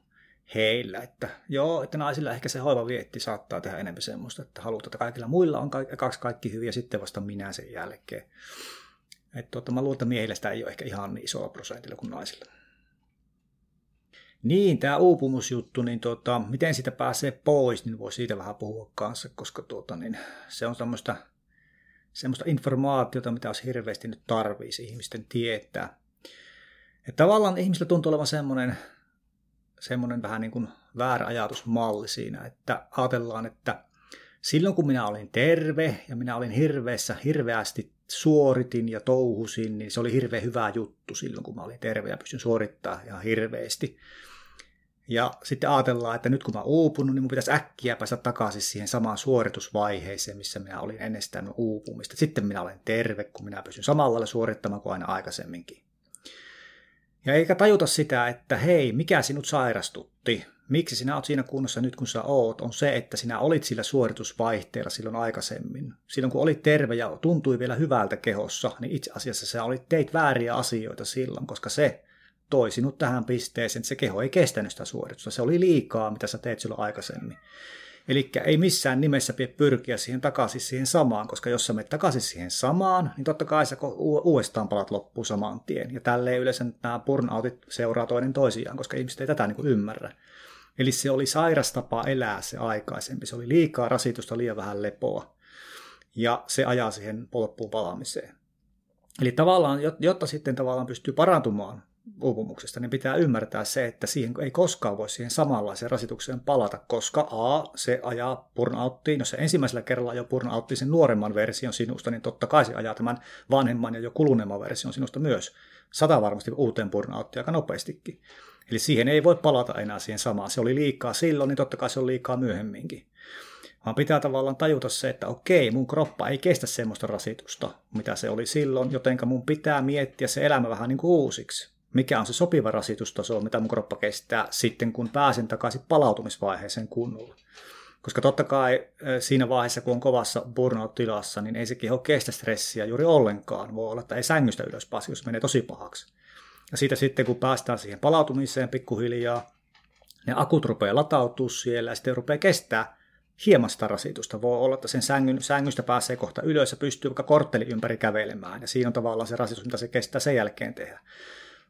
heillä. Että joo, että naisilla ehkä se hoivavietti saattaa tehdä enemmän semmoista, että halutaan, että kaikilla muilla on kaikki hyviä, sitten vasta minä sen jälkeen. Mä luulen, että miehillä sitä ei ole ehkä ihan niin isoa prosentilla kuin naisilla. Niin, tämä uupumusjuttu, niin miten sitä pääsee pois, niin voi siitä vähän puhua kanssa, koska se on semmoista informaatiota, mitä olisi hirveästi nyt tarvitsisi ihmisten tietää. Et tavallaan ihmisillä tuntuu olevan semmoinen vähän niin kuin väärä ajatusmalli siinä, että ajatellaan, että silloin kun minä olin terve ja minä olin hirveästi suoritin ja touhusin, niin se oli hirveän hyvä juttu silloin, kun mä olin terve ja pystyn suorittamaan ihan hirveästi. Ja sitten ajatellaan, että nyt kun mä oon uupunut, niin mun pitäisi äkkiä päästä takaisin siihen samaan suoritusvaiheeseen, missä minä olin ennestään uupumista. Sitten minä olen terve, kun minä pystyn samalla lailla suorittamaan kuin aina aikaisemminkin. Ja eikä tajuta sitä, että hei, mikä sinut sairastutti? Miksi sinä olet siinä kunnossa nyt, kun sinä olet, on se, että sinä olit sillä suoritusvaihteella silloin aikaisemmin. Silloin, kun olit terve ja tuntui vielä hyvältä kehossa, niin itse asiassa sinä teit vääriä asioita silloin, koska se toi sinut tähän pisteeseen, että se keho ei kestänyt sitä suoritusta. Se oli liikaa, mitä sinä teet silloin aikaisemmin. Eli ei missään nimessä pidä pyrkiä siihen takaisin siihen samaan, koska jos sä menet takaisin siihen samaan, niin totta kai sä uudestaan palat loppuun saman tien. Ja tälleen yleensä nämä burnoutit seuraa toinen toisiaan, koska ihmiset ei tätä niin ymmärrä. Eli se oli sairas tapa elää se aikaisempi. Se oli liikaa rasitusta, liian vähän lepoa. Ja se ajaa siihen loppuun palaamiseen. Eli tavallaan, jotta sitten tavallaan pystyy parantumaan uupumuksesta, niin pitää ymmärtää se, että siihen ei koskaan voi siihen samanlaiseen rasitukseen palata, koska se ajaa burnouttiin. Jos se ensimmäisellä kerralla jo burnouttiin sen nuoremman version sinusta, niin totta kai se ajaa tämän vanhemman ja jo kuluneemman version sinusta myös. 100 varmasti uuteen burnouttiin aika nopeastikin. Eli siihen ei voi palata enää siihen samaan. Se oli liikaa silloin, niin totta kai se on liikaa myöhemminkin. Vaan pitää tavallaan tajuta se, että okei, mun kroppa ei kestä semmoista rasitusta, mitä se oli silloin, jotenka mun pitää miettiä se elämä vähän niin kuin uusiksi. Mikä on se sopiva rasitustaso, mitä mun kroppa kestää sitten, kun pääsen takaisin palautumisvaiheeseen kunnolla. Koska totta kai siinä vaiheessa, kun on kovassa burnout-tilassa, niin ei se keho kestä stressiä juuri ollenkaan. Voi olla, että ei sängystä ylös pääse, jos menee tosi pahaksi. Ja siitä sitten, kun päästään siihen palautumiseen pikkuhiljaa, ne akut rupeaa latautua siellä ja sitten rupeaa kestää hieman sitä rasitusta. Voi olla, että sen sängystä pääsee kohta ylös ja pystyy vaikka kortteli ympäri kävelemään. Ja siinä on tavallaan se rasitus, mitä se kestää sen jälkeen tehdä.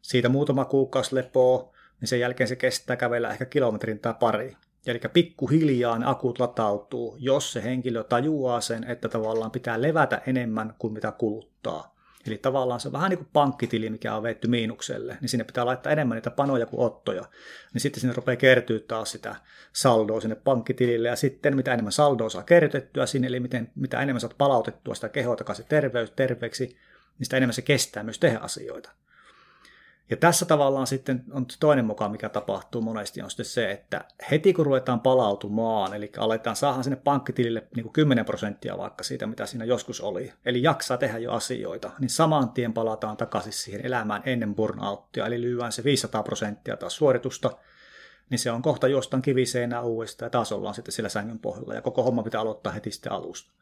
Siitä muutama kuukausi lepoa, niin sen jälkeen se kestää kävellä ehkä kilometrin tai pari. Eli pikkuhiljaa ne akut latautuu, jos se henkilö tajuaa sen, että tavallaan pitää levätä enemmän kuin mitä kuluttaa. Eli tavallaan se on vähän niin kuin pankkitili, mikä on veitty miinukselle, niin sinne pitää laittaa enemmän niitä panoja kuin ottoja. Niin sitten sinne rupeaa kertyä taas sitä saldoa sinne pankkitilille, ja sitten mitä enemmän saldoa saa kerrytettyä sinne, eli mitä enemmän saat palautettua sitä kehoa takaisin terveeksi, niin sitä enemmän se kestää myös tehdä asioita. Ja tässä tavallaan sitten on toinen mukaan, mikä tapahtuu monesti, on sitten se, että heti kun ruvetaan palautumaan, eli saadaan sinne pankkitilille niin kuin 10% vaikka siitä, mitä siinä joskus oli, eli jaksaa tehdä jo asioita, niin saman tien palataan takaisin siihen elämään ennen burnouttia, eli lyödään se 500% taas suoritusta, niin se on kohta juostaan kiviseinää uudestaan ja taas ollaan sitten siellä sängyn pohjalla, ja koko homma pitää aloittaa heti sitten alusta.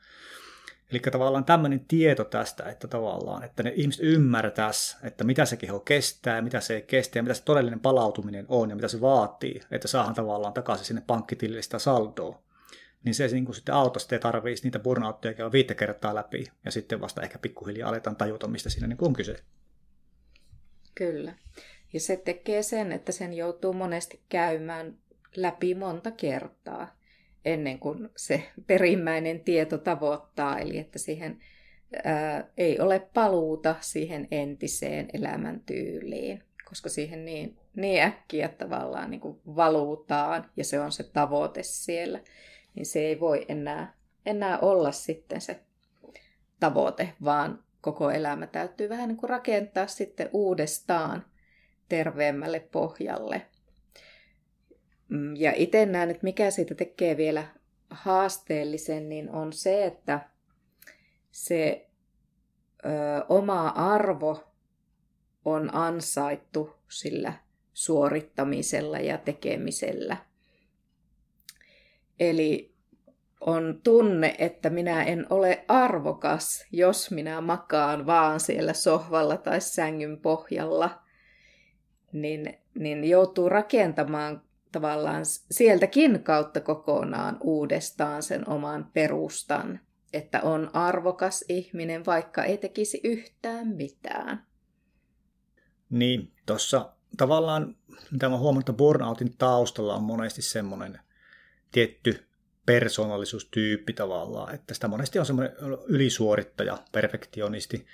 Eli tavallaan tämmöinen tieto tästä, että tavallaan, että ne ihmiset ymmärtäisi, että mitä se keho kestää, mitä se ei kestä ja mitä se todellinen palautuminen on ja mitä se vaatii, että saadaan tavallaan takaisin sinne pankkitilille sitä saldoa. Niin se niin kuin sitten auttaisi, että ei tarvitsisi niitä burnoutteja käydä 5 kertaa läpi ja sitten vasta ehkä pikkuhiljaa aletaan tajuta, mistä siinä niin on kyse. Kyllä. Ja se tekee sen, että sen joutuu monesti käymään läpi monta kertaa ennen kuin se perimmäinen tieto tavoittaa, eli että siihen ei ole paluuta siihen entiseen elämäntyyliin, koska siihen niin äkkiä tavallaan niin kuin valuutaan, ja se on se tavoite siellä, niin se ei voi enää olla sitten se tavoite, vaan koko elämä täytyy vähän niin kuin rakentaa sitten uudestaan terveemmälle pohjalle. Ja itse näen, että mikä siitä tekee vielä haasteellisen, niin on se, että se oma arvo on ansaittu sillä suorittamisella ja tekemisellä. Eli on tunne, että minä en ole arvokas, jos minä makaan vaan siellä sohvalla tai sängyn pohjalla, niin joutuu rakentamaan tavallaan sieltäkin kautta kokonaan uudestaan sen oman perustan, että on arvokas ihminen, vaikka ei tekisi yhtään mitään. Niin, tuossa tavallaan, mitä mä huomannut, että burnoutin taustalla on monesti semmoinen tietty persoonallisuustyyppi tavallaan, että sitä monesti on semmoinen ylisuorittaja, perfektionisti,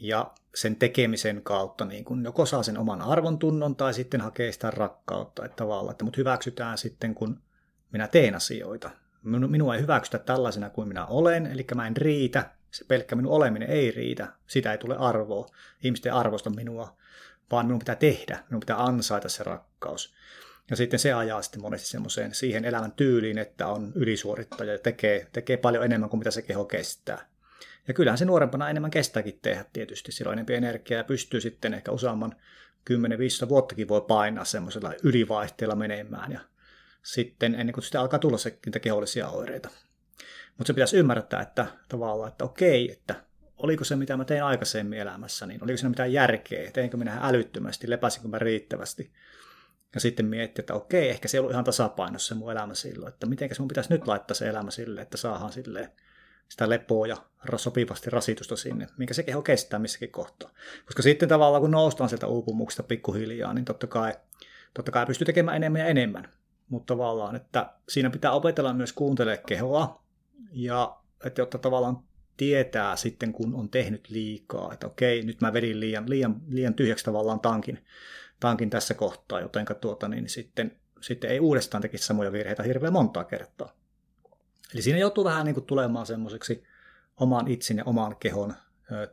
ja sen tekemisen kautta niin kun joko saa sen oman arvontunnon tai sitten hakee sitä rakkautta, että tavallaan, että mut hyväksytään sitten, kun minä teen asioita. Minua ei hyväksytä tällaisena kuin minä olen, eli mä en riitä, se pelkkä minun oleminen ei riitä, sitä ei tule arvoa, ihmiset ei arvosta minua, vaan minun pitää tehdä, minun pitää ansaita se rakkaus. Ja sitten se ajaa sitten monesti semmoiseen siihen elämän tyyliin, että on ylisuorittaja ja tekee paljon enemmän kuin mitä se keho kestää. Ja kyllähän se nuorempana enemmän kestääkin tehdä tietysti, silloin enempi energiaa ja pystyy sitten ehkä useamman 10-15 vuottakin voi painaa semmoisella ylivaihteella menemään ja sitten ennen kuin sitä alkaa tulla niitä kehollisia oireita. Mutta se pitäisi ymmärtää, että tavallaan, että okei, että oliko se mitä mä tein aikaisemmin elämässä, niin oliko siinä mitään järkeä, teinkö minä älyttömästi, lepäsinkö mä riittävästi. Ja sitten miettii, että okei, ehkä se ei ollut ihan tasapainossa se mun elämä silloin, että mitenkäs mun pitäisi nyt laittaa se elämä sille, että saadaan silleen sitä lepoa ja sopivasti rasitusta sinne, minkä se keho kestää missäkin kohtaa. Koska sitten tavallaan kun noustaan sieltä uupumuksesta pikkuhiljaa, niin totta kai pystyy tekemään enemmän ja enemmän. Mutta tavallaan, että siinä pitää opetella myös kuuntelemaan kehoa, ja että jotta tavallaan tietää sitten, kun on tehnyt liikaa, että okei, nyt mä vedin liian tyhjäksi tavallaan tankin tässä kohtaa, jotenka niin sitten ei uudestaan tekisi samoja virheitä hirveän montaa kertaa. Eli siinä joutuu vähän niin kuin tulemaan semmoiseksi oman itsin ja oman kehon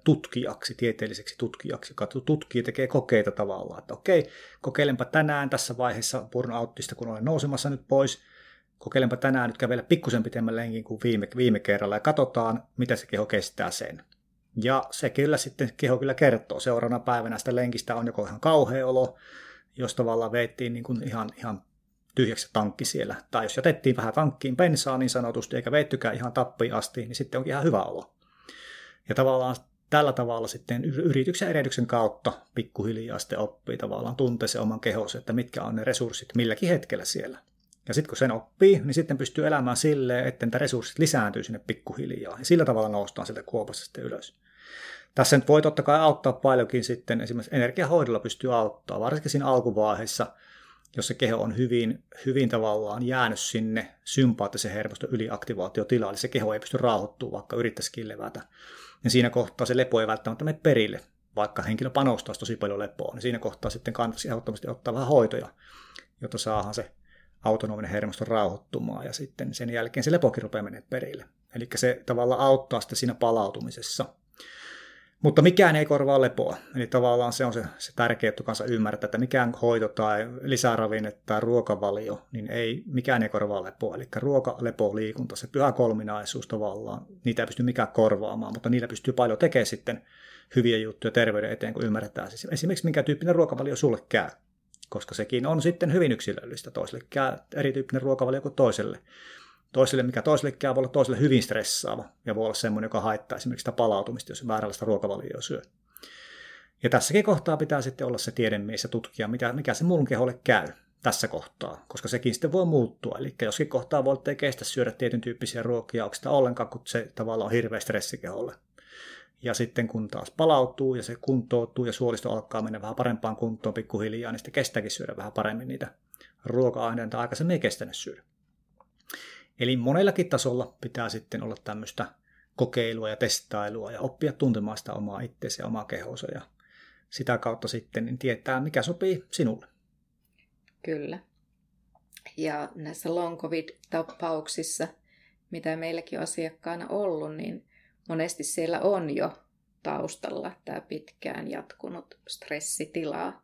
tutkijaksi, tieteelliseksi tutkijaksi, joka tutkii, tekee kokeita tavallaan, että okei, kokeilenpa tänään tässä vaiheessa burnoutista, kun olen nousemassa nyt pois, kokeilenpa tänään nyt kävellä pikkusen pitemmän lenkin kuin viime kerralla ja katsotaan, mitä se keho kestää sen. Ja se kyllä sitten keho kyllä kertoo, seuraavana päivänä sitä lenkistä on joko ihan kauhea olo, jos tavallaan veettiin niin kuin ihan tyhjäksi tankki siellä. Tai jos jätettiin vähän tankkiin bensaa niin sanotusti, eikä veittykään ihan tappiin asti, niin sitten onkin ihan hyvä olo. Ja tavallaan tällä tavalla sitten yrityksen erehdyksen kautta pikkuhiljaa sitten oppii tavallaan, tuntee se oman kehonsa, että mitkä on ne resurssit milläkin hetkellä siellä. Ja sitten kun sen oppii, niin sitten pystyy elämään silleen, että ne resurssit lisääntyy sinne pikkuhiljaa. Ja sillä tavalla noustaan sieltä kuopasta sitten ylös. Tässä nyt voi totta kai auttaa paljonkin sitten, esimerkiksi energiahoidolla pystyy auttaa, varsinkin siinä alkuvaiheessa, jos se keho on hyvin tavallaan jäänyt sinne sympaattisen hermoston yliaktivaatiotilaan, eli se keho ei pysty rauhoittumaan, vaikka yrittäisikin levätä. Ja siinä kohtaa se lepo ei välttämättä mene perille, vaikka henkilö panostaisi tosi paljon lepoa, niin siinä kohtaa sitten kannattaisi ehdottomasti ottaa vähän hoitoja, jotta saadaan se autonominen hermosto rauhoittumaan, ja sitten sen jälkeen se lepokin rupeaa menemään perille. Eli se tavallaan auttaa sitten siinä palautumisessa. Mutta mikään ei korvaa lepoa. Eli tavallaan se on se tärkeä, että kanssa ymmärtää, että mikään hoito tai lisäravinne tai ruokavalio, niin mikään ei korvaa lepoa. Eli ruoka, lepo, liikunta, se pyhä kolminaisuus tavallaan, niitä ei pysty mikään korvaamaan, mutta niillä pystyy paljon tekemään sitten hyviä juttuja terveyden eteen, kun ymmärretään siis esimerkiksi minkä tyyppinen ruokavalio sulle käy, koska sekin on sitten hyvin yksilöllistä. Toiselle käy erityyppinen ruokavalio kuin toiselle. Toiselle, mikä toiselle käy, voi olla toiselle hyvin stressaava ja voi olla semmoinen, joka haittaa esimerkiksi sitä palautumista, jos vääränlaista ruokavalioa syö. Ja tässäkin kohtaa pitää sitten olla se tiedemies ja tutkija, mikä se mun keholle käy tässä kohtaa, koska sekin sitten voi muuttua. Eli joskin kohtaa voi ei kestä syödä tietyn tyyppisiä ruokia, onko sitä ollenkaan, kun se tavallaan on hirveä stressi keholle. Ja sitten kun taas palautuu ja se kuntoutuu ja suolisto alkaa mennä vähän parempaan kuntoon pikkuhiljaa, niin sitten kestääkin syödä vähän paremmin niitä ruoka-aineita aikaisemmin ei kestänyt syödä. Eli monellakin tasolla pitää sitten olla tämmöistä kokeilua ja testailua ja oppia tuntemaan sitä omaa itseäsi ja omaa kehoansa ja sitä kautta sitten niin tietää, mikä sopii sinulle. Kyllä. Ja näissä long covid-tapauksissa, mitä meilläkin on asiakkaana ollut, niin monesti siellä on jo taustalla tämä pitkään jatkunut stressitila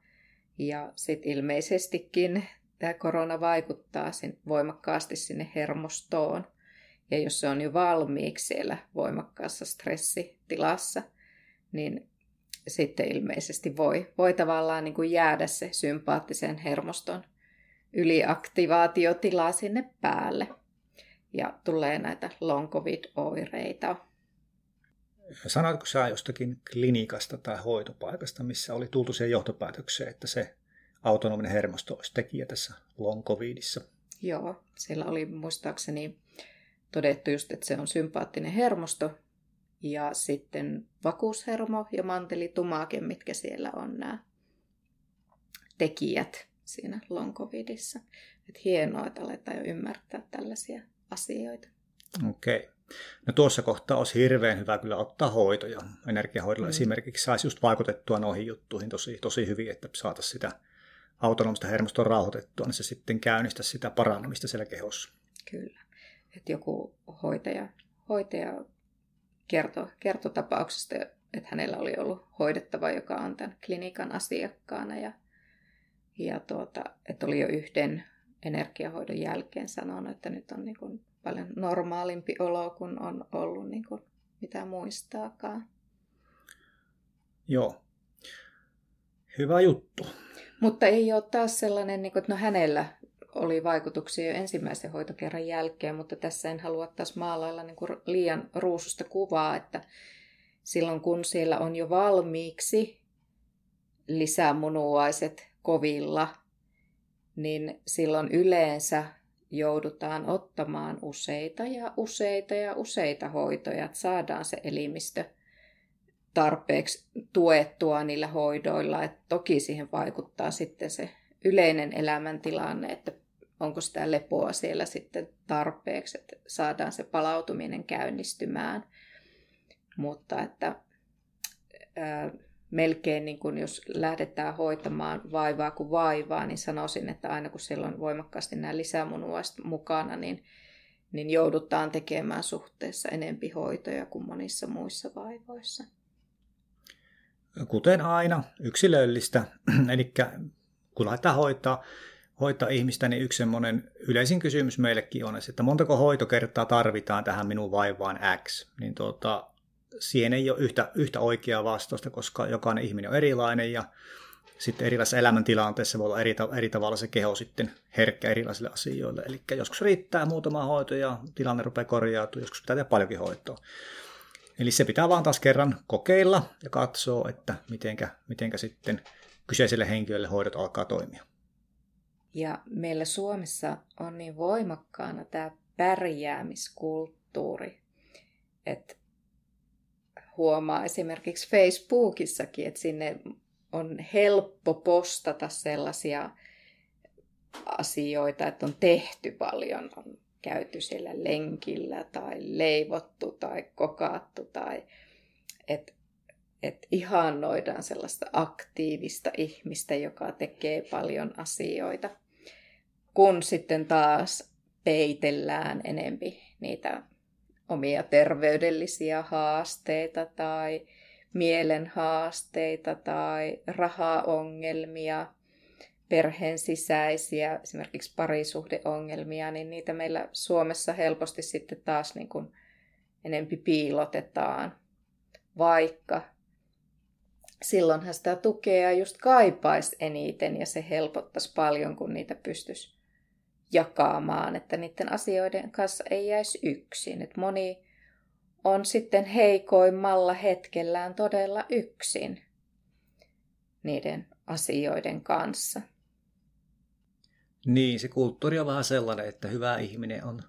ja sitten ilmeisestikin tämä korona vaikuttaa voimakkaasti sinne hermostoon, ja jos se on jo valmiiksi siellä voimakkaassa stressitilassa, niin sitten ilmeisesti voi tavallaan niin kuin jäädä se sympaattisen hermoston yliaktivaatiotila sinne päälle, ja tulee näitä long covid-oireita. Sanoitko sä jostakin klinikasta tai hoitopaikasta, missä oli tultu siihen johtopäätökseen, että se autonominen hermosto olisi tekijä tässä long covidissa? Joo, siellä oli muistaakseni todettu just, että se on sympaattinen hermosto ja sitten vakuushermo ja mantelitumake, mitkä siellä on nämä tekijät siinä long covidissa. Että hienoa, että aletaan jo ymmärtää tällaisia asioita. Okei. No tuossa kohtaa olisi hirveän hyvä kyllä ottaa hoitoja. Energiahoidolla esimerkiksi saisi just vaikutettua noihin juttuihin tosi hyvin, että saataisiin sitä autonomista hermostoa rauhoitettua, niin se sitten käynnistää sitä parannemista siellä kehossa. Kyllä. Että joku hoitaja kertoi tapauksesta, että hänellä oli ollut hoidettava, joka on tämän klinikan asiakkaana. Ja että oli jo yhden energiahoidon jälkeen sanonut, että nyt on niin kuin paljon normaalimpi olo, kun on ollut niin kuin mitä muistaakaan. Joo. Hyvä juttu. Mutta ei ole taas sellainen, että no hänellä oli vaikutuksia jo ensimmäisen hoitokerran jälkeen, mutta tässä en halua taas maalailla liian ruususta kuvaa, että silloin kun siellä on jo valmiiksi lisämunuaiset kovilla, niin silloin yleensä joudutaan ottamaan useita hoitoja, että saadaan se elimistö tarpeeksi tuettua niillä hoidoilla. Et toki siihen vaikuttaa sitten se yleinen elämäntilanne, että onko sitä lepoa siellä sitten tarpeeksi, että saadaan se palautuminen käynnistymään. Mutta että melkein niin kun jos lähdetään hoitamaan vaivaa kuin vaivaa, niin sanoisin, että aina kun siellä on voimakkaasti nämä lisämunuaiset mukana, niin joudutaan tekemään suhteessa enempi hoitoja kuin monissa muissa vaivoissa. Kuten aina, yksilöllistä. Eli kun lähdetään hoitaa ihmistä, niin yksi semmoinen yleisin kysymys meillekin on, että montako hoitokertaa tarvitaan tähän minun vaivaan X. Niin siihen ei ole yhtä oikeaa vastausta, koska jokainen ihminen on erilainen ja sitten erilaisessa elämäntilanteessa voi olla eri tavalla se keho sitten herkkä erilaisille asioille. Eli joskus riittää muutama hoito ja tilanne rupeaa korjautumaan, joskus pitää tehdä paljonkin hoitoa. Eli se pitää vaan taas kerran kokeilla ja katsoa, että mitenkä sitten kyseiselle henkilölle hoidot alkaa toimia. Ja meillä Suomessa on niin voimakkaana tämä pärjäämiskulttuuri, että huomaa esimerkiksi Facebookissakin, että sinne on helppo postata sellaisia asioita, että on tehty paljon, on käyty siellä lenkillä tai leivottu tai kokaattu tai että ihannoidaan sellaista aktiivista ihmistä, joka tekee paljon asioita, kun sitten taas peitellään enempi niitä omia terveydellisiä haasteita tai mielen haasteita tai rahaongelmia, perheen sisäisiä, esimerkiksi parisuhdeongelmia, niin niitä meillä Suomessa helposti sitten taas niin kuin enempi piilotetaan, vaikka silloinhan sitä tukea just kaipaisi eniten ja se helpottaisi paljon, kun niitä pystyisi jakamaan, että niiden asioiden kanssa ei jäisi yksin. Et moni on sitten heikoimmalla hetkellään todella yksin niiden asioiden kanssa. Niin, se kulttuuri on vähän sellainen, että hyvä ihminen on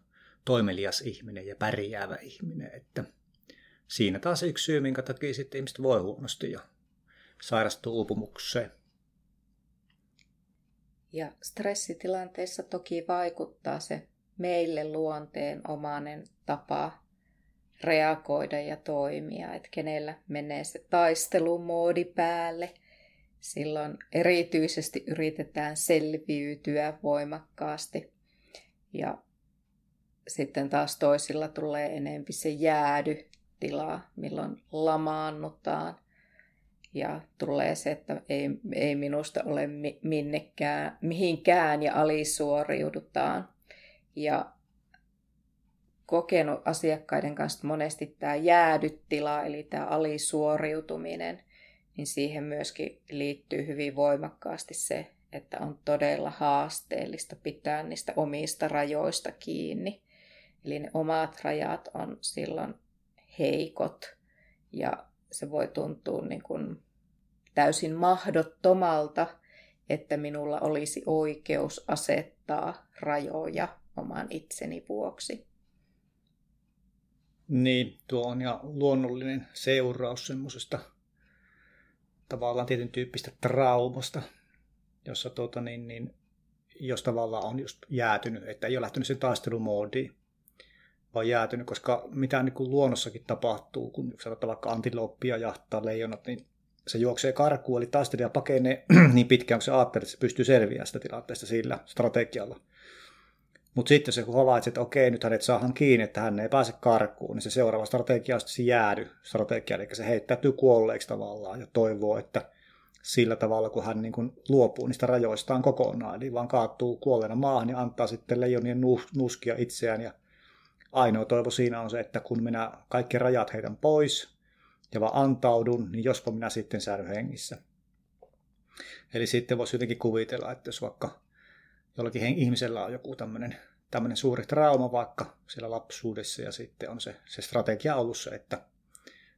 toimelias ihminen ja pärjäävä ihminen. Että siinä taas yksi syy, minkä takia sitten ihmiset voi huonosti ja sairastuu uupumukseen. Ja stressitilanteessa toki vaikuttaa se meille luonteenomainen tapa reagoida ja toimia, että kenellä menee se taistelumoodi päälle. Silloin erityisesti yritetään selviytyä voimakkaasti ja sitten taas toisilla tulee enempi se jäädytila, milloin lamaannutaan ja tulee se, että ei minusta ole mihinkään ja alisuoriudutaan. Ja kokenut asiakkaiden kanssa monesti tämä jäädyttila, eli tämä alisuoriutuminen, niin siihen myöskin liittyy hyvin voimakkaasti se, että on todella haasteellista pitää niistä omista rajoista kiinni. Eli ne omat rajat on silloin heikot ja se voi tuntua niin kuin täysin mahdottomalta, että minulla olisi oikeus asettaa rajoja oman itseni vuoksi. Niin, tuo on ihan luonnollinen seuraus semmoisesta tavallaan tietyn tyyppistä traumasta, jossa jos tavallaan on just jäätynyt, että ei ole lähtenyt sen taistelumoodiin, vaan jäätynyt, koska mitä niin kuin luonnossakin tapahtuu, kun sanotaan vaikka antiloppia jahtaa leijonat, niin se juoksee karkuun, eli taistelija pakenee niin pitkään, kun se ajattelee, että se pystyy selviämään sitä tilanteesta sillä strategialla. Mutta sitten se, kun havaitset, että okei, nyt hänet saahan kiinni, että hän ei pääse karkuun, niin se seuraava strategia on se jäädy-strategia, eli se heittäytyy kuolleeksi tavallaan ja toivoo, että sillä tavalla, kun hän niin kun luopuu niistä rajoistaan kokonaan, eli vaan kaatuu kuolleena maahan ja antaa sitten leijonien nuuskia itseään, ja ainoa toivo siinä on se, että kun minä kaikki rajat heitän pois ja vaan antaudun, niin jospa minä sitten säilyn hengissä. Eli sitten voisi jotenkin kuvitella, että jos vaikka jollakin ihmisellä on joku tämmöinen suuri trauma vaikka siellä lapsuudessa ja sitten on se strategia ollut se, että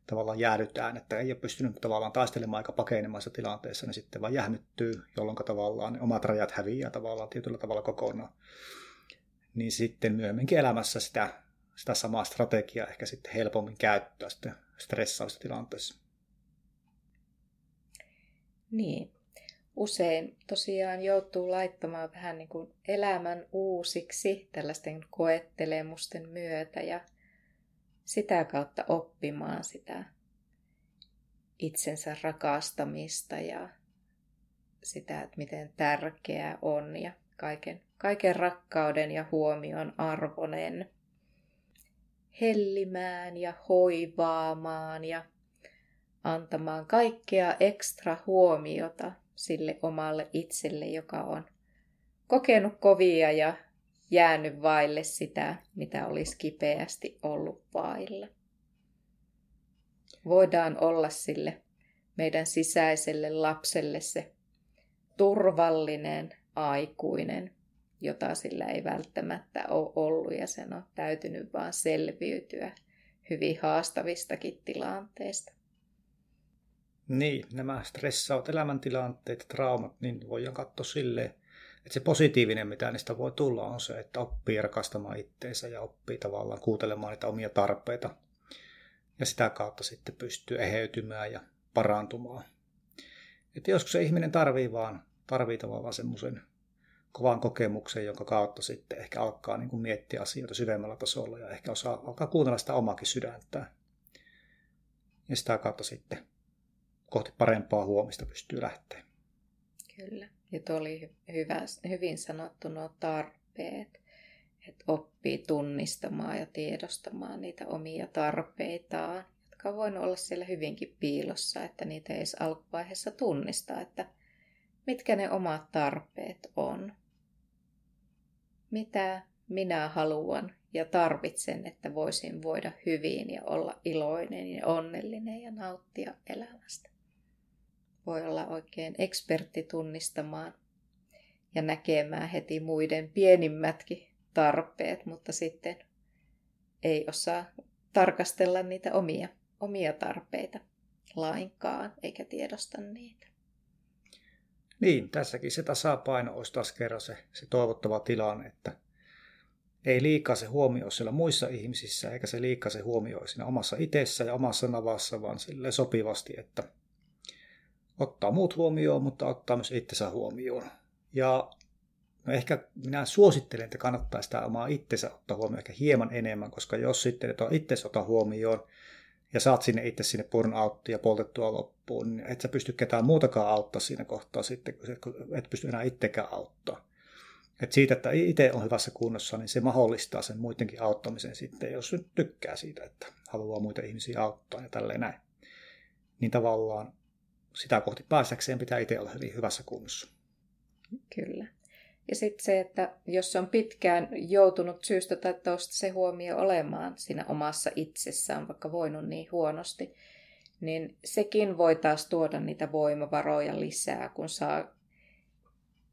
tavallaan jäädytään, että ei ole pystynyt tavallaan taistelemaan aika pakenemaan sitä tilanteessa, niin sitten vaan jähmettyy, jolloin tavallaan ne omat rajat häviää tavallaan tietyllä tavalla kokonaan. Niin sitten myöhemminkin elämässä sitä samaa strategiaa ehkä sitten helpommin käyttää sitten stressaavissa tilanteissa. Niin. Usein tosiaan joutuu laittamaan vähän niin kuin elämän uusiksi tällaisten koettelemusten myötä ja sitä kautta oppimaan sitä itsensä rakastamista ja sitä, että miten tärkeää on ja kaiken rakkauden ja huomion arvoinen hellimään ja hoivaamaan ja antamaan kaikkea ekstra huomiota sille omalle itselle, joka on kokenut kovia ja jäänyt vaille sitä, mitä olisi kipeästi ollut vailla. Voidaan olla sille meidän sisäiselle lapselle se turvallinen aikuinen, jota sillä ei välttämättä ole ollut ja sen on täytynyt vaan selviytyä hyvin haastavistakin tilanteista. Niin, nämä stressaat elämäntilanteet, traumat, niin voidaan katsoa silleen, että se positiivinen, mitä niistä voi tulla, on se, että oppii rakastamaan itteensä ja oppii tavallaan kuuntelemaan niitä omia tarpeita. Ja sitä kautta sitten pystyy eheytymään ja parantumaan. Että joskus se ihminen tarvii tavallaan semmoisen kovan kokemuksen, jonka kautta sitten ehkä alkaa niin kuin miettiä asioita syvemmällä tasolla ja ehkä alkaa kuunnella sitä omaakin sydäntään. Ja sitä kautta sitten kohti parempaa huomista pystyy lähteä. Kyllä. Ja tuo oli hyvin sanottu nuo tarpeet, että oppii tunnistamaan ja tiedostamaan niitä omia tarpeitaan, jotka on voinut olla siellä hyvinkin piilossa, että niitä ei edes alkuvaiheessa tunnistaa, että mitkä ne omat tarpeet on. Mitä minä haluan ja tarvitsen, että voisin voida hyvin ja olla iloinen ja onnellinen ja nauttia elämästä. Voi olla oikein ekspertti tunnistamaan ja näkemään heti muiden pienimmätkin tarpeet, mutta sitten ei osaa tarkastella niitä omia tarpeita lainkaan eikä tiedosta niitä. Niin, tässäkin se tasapaino olisi taas kerran se toivottava tilanne, että ei liikaa se huomio siellä muissa ihmisissä eikä se liikaa se huomioi siinä omassa itsessä ja omassa navassa, vaan silleen sopivasti, että ottaa muut huomioon, mutta ottaa myös itsensä huomioon. Ja ehkä minä suosittelen, että kannattaa sitä omaa itsensä ottaa huomioon ehkä hieman enemmän, koska jos sitten et itsesi ota huomioon ja saat sinne burnouttiin ja poltettua loppuun, niin et sä pysty ketään muutakaan auttaa siinä kohtaa sitten, kun et pysty enää itsekään auttaa. Et siitä, että itse on hyvässä kunnossa, niin se mahdollistaa sen muidenkin auttamisen sitten, jos nyt tykkää siitä, että haluaa muita ihmisiä auttaa ja tälleen näin. Niin tavallaan sitä kohti päästäkseen pitää itse olla hyvin hyvässä kunnossa. Kyllä. Ja sitten se, että jos on pitkään joutunut syystä tai toista se huomio olemaan siinä omassa itsessään, vaikka voinut niin huonosti, niin sekin voi taas tuoda niitä voimavaroja lisää, kun saa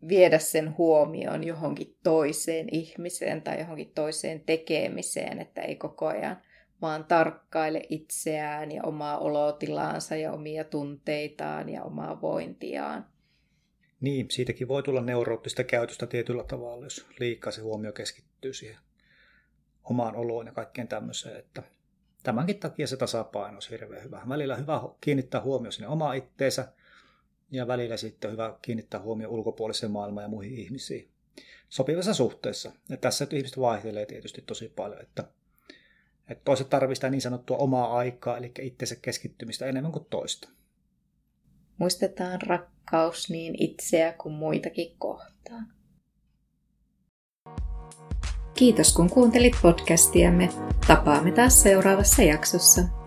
viedä sen huomioon johonkin toiseen ihmiseen tai johonkin toiseen tekemiseen, että ei koko ajan vaan tarkkaile itseään ja omaa olotilaansa ja omia tunteitaan ja omaa vointiaan. Niin, siitäkin voi tulla neuroottista käytöstä tietyllä tavalla, jos liikaa se huomio keskittyy siihen omaan oloon ja kaikkeen tämmöiseen. Että tämänkin takia se tasapaino on hirveän hyvä. Välillä on hyvä kiinnittää huomio sinne omaan itteensä ja välillä sitten on hyvä kiinnittää huomio ulkopuoliseen maailmaan ja muihin ihmisiin sopivassa suhteessa. Ja tässä ihmiset vaihtelee tietysti tosi paljon, että toiset tarvitsevat niin sanottua omaa aikaa, eli itsensä keskittymistä enemmän kuin toista. Muistetaan rakkaus niin itseä kuin muitakin kohtaan. Kiitos kun kuuntelit podcastiamme. Tapaamme taas seuraavassa jaksossa.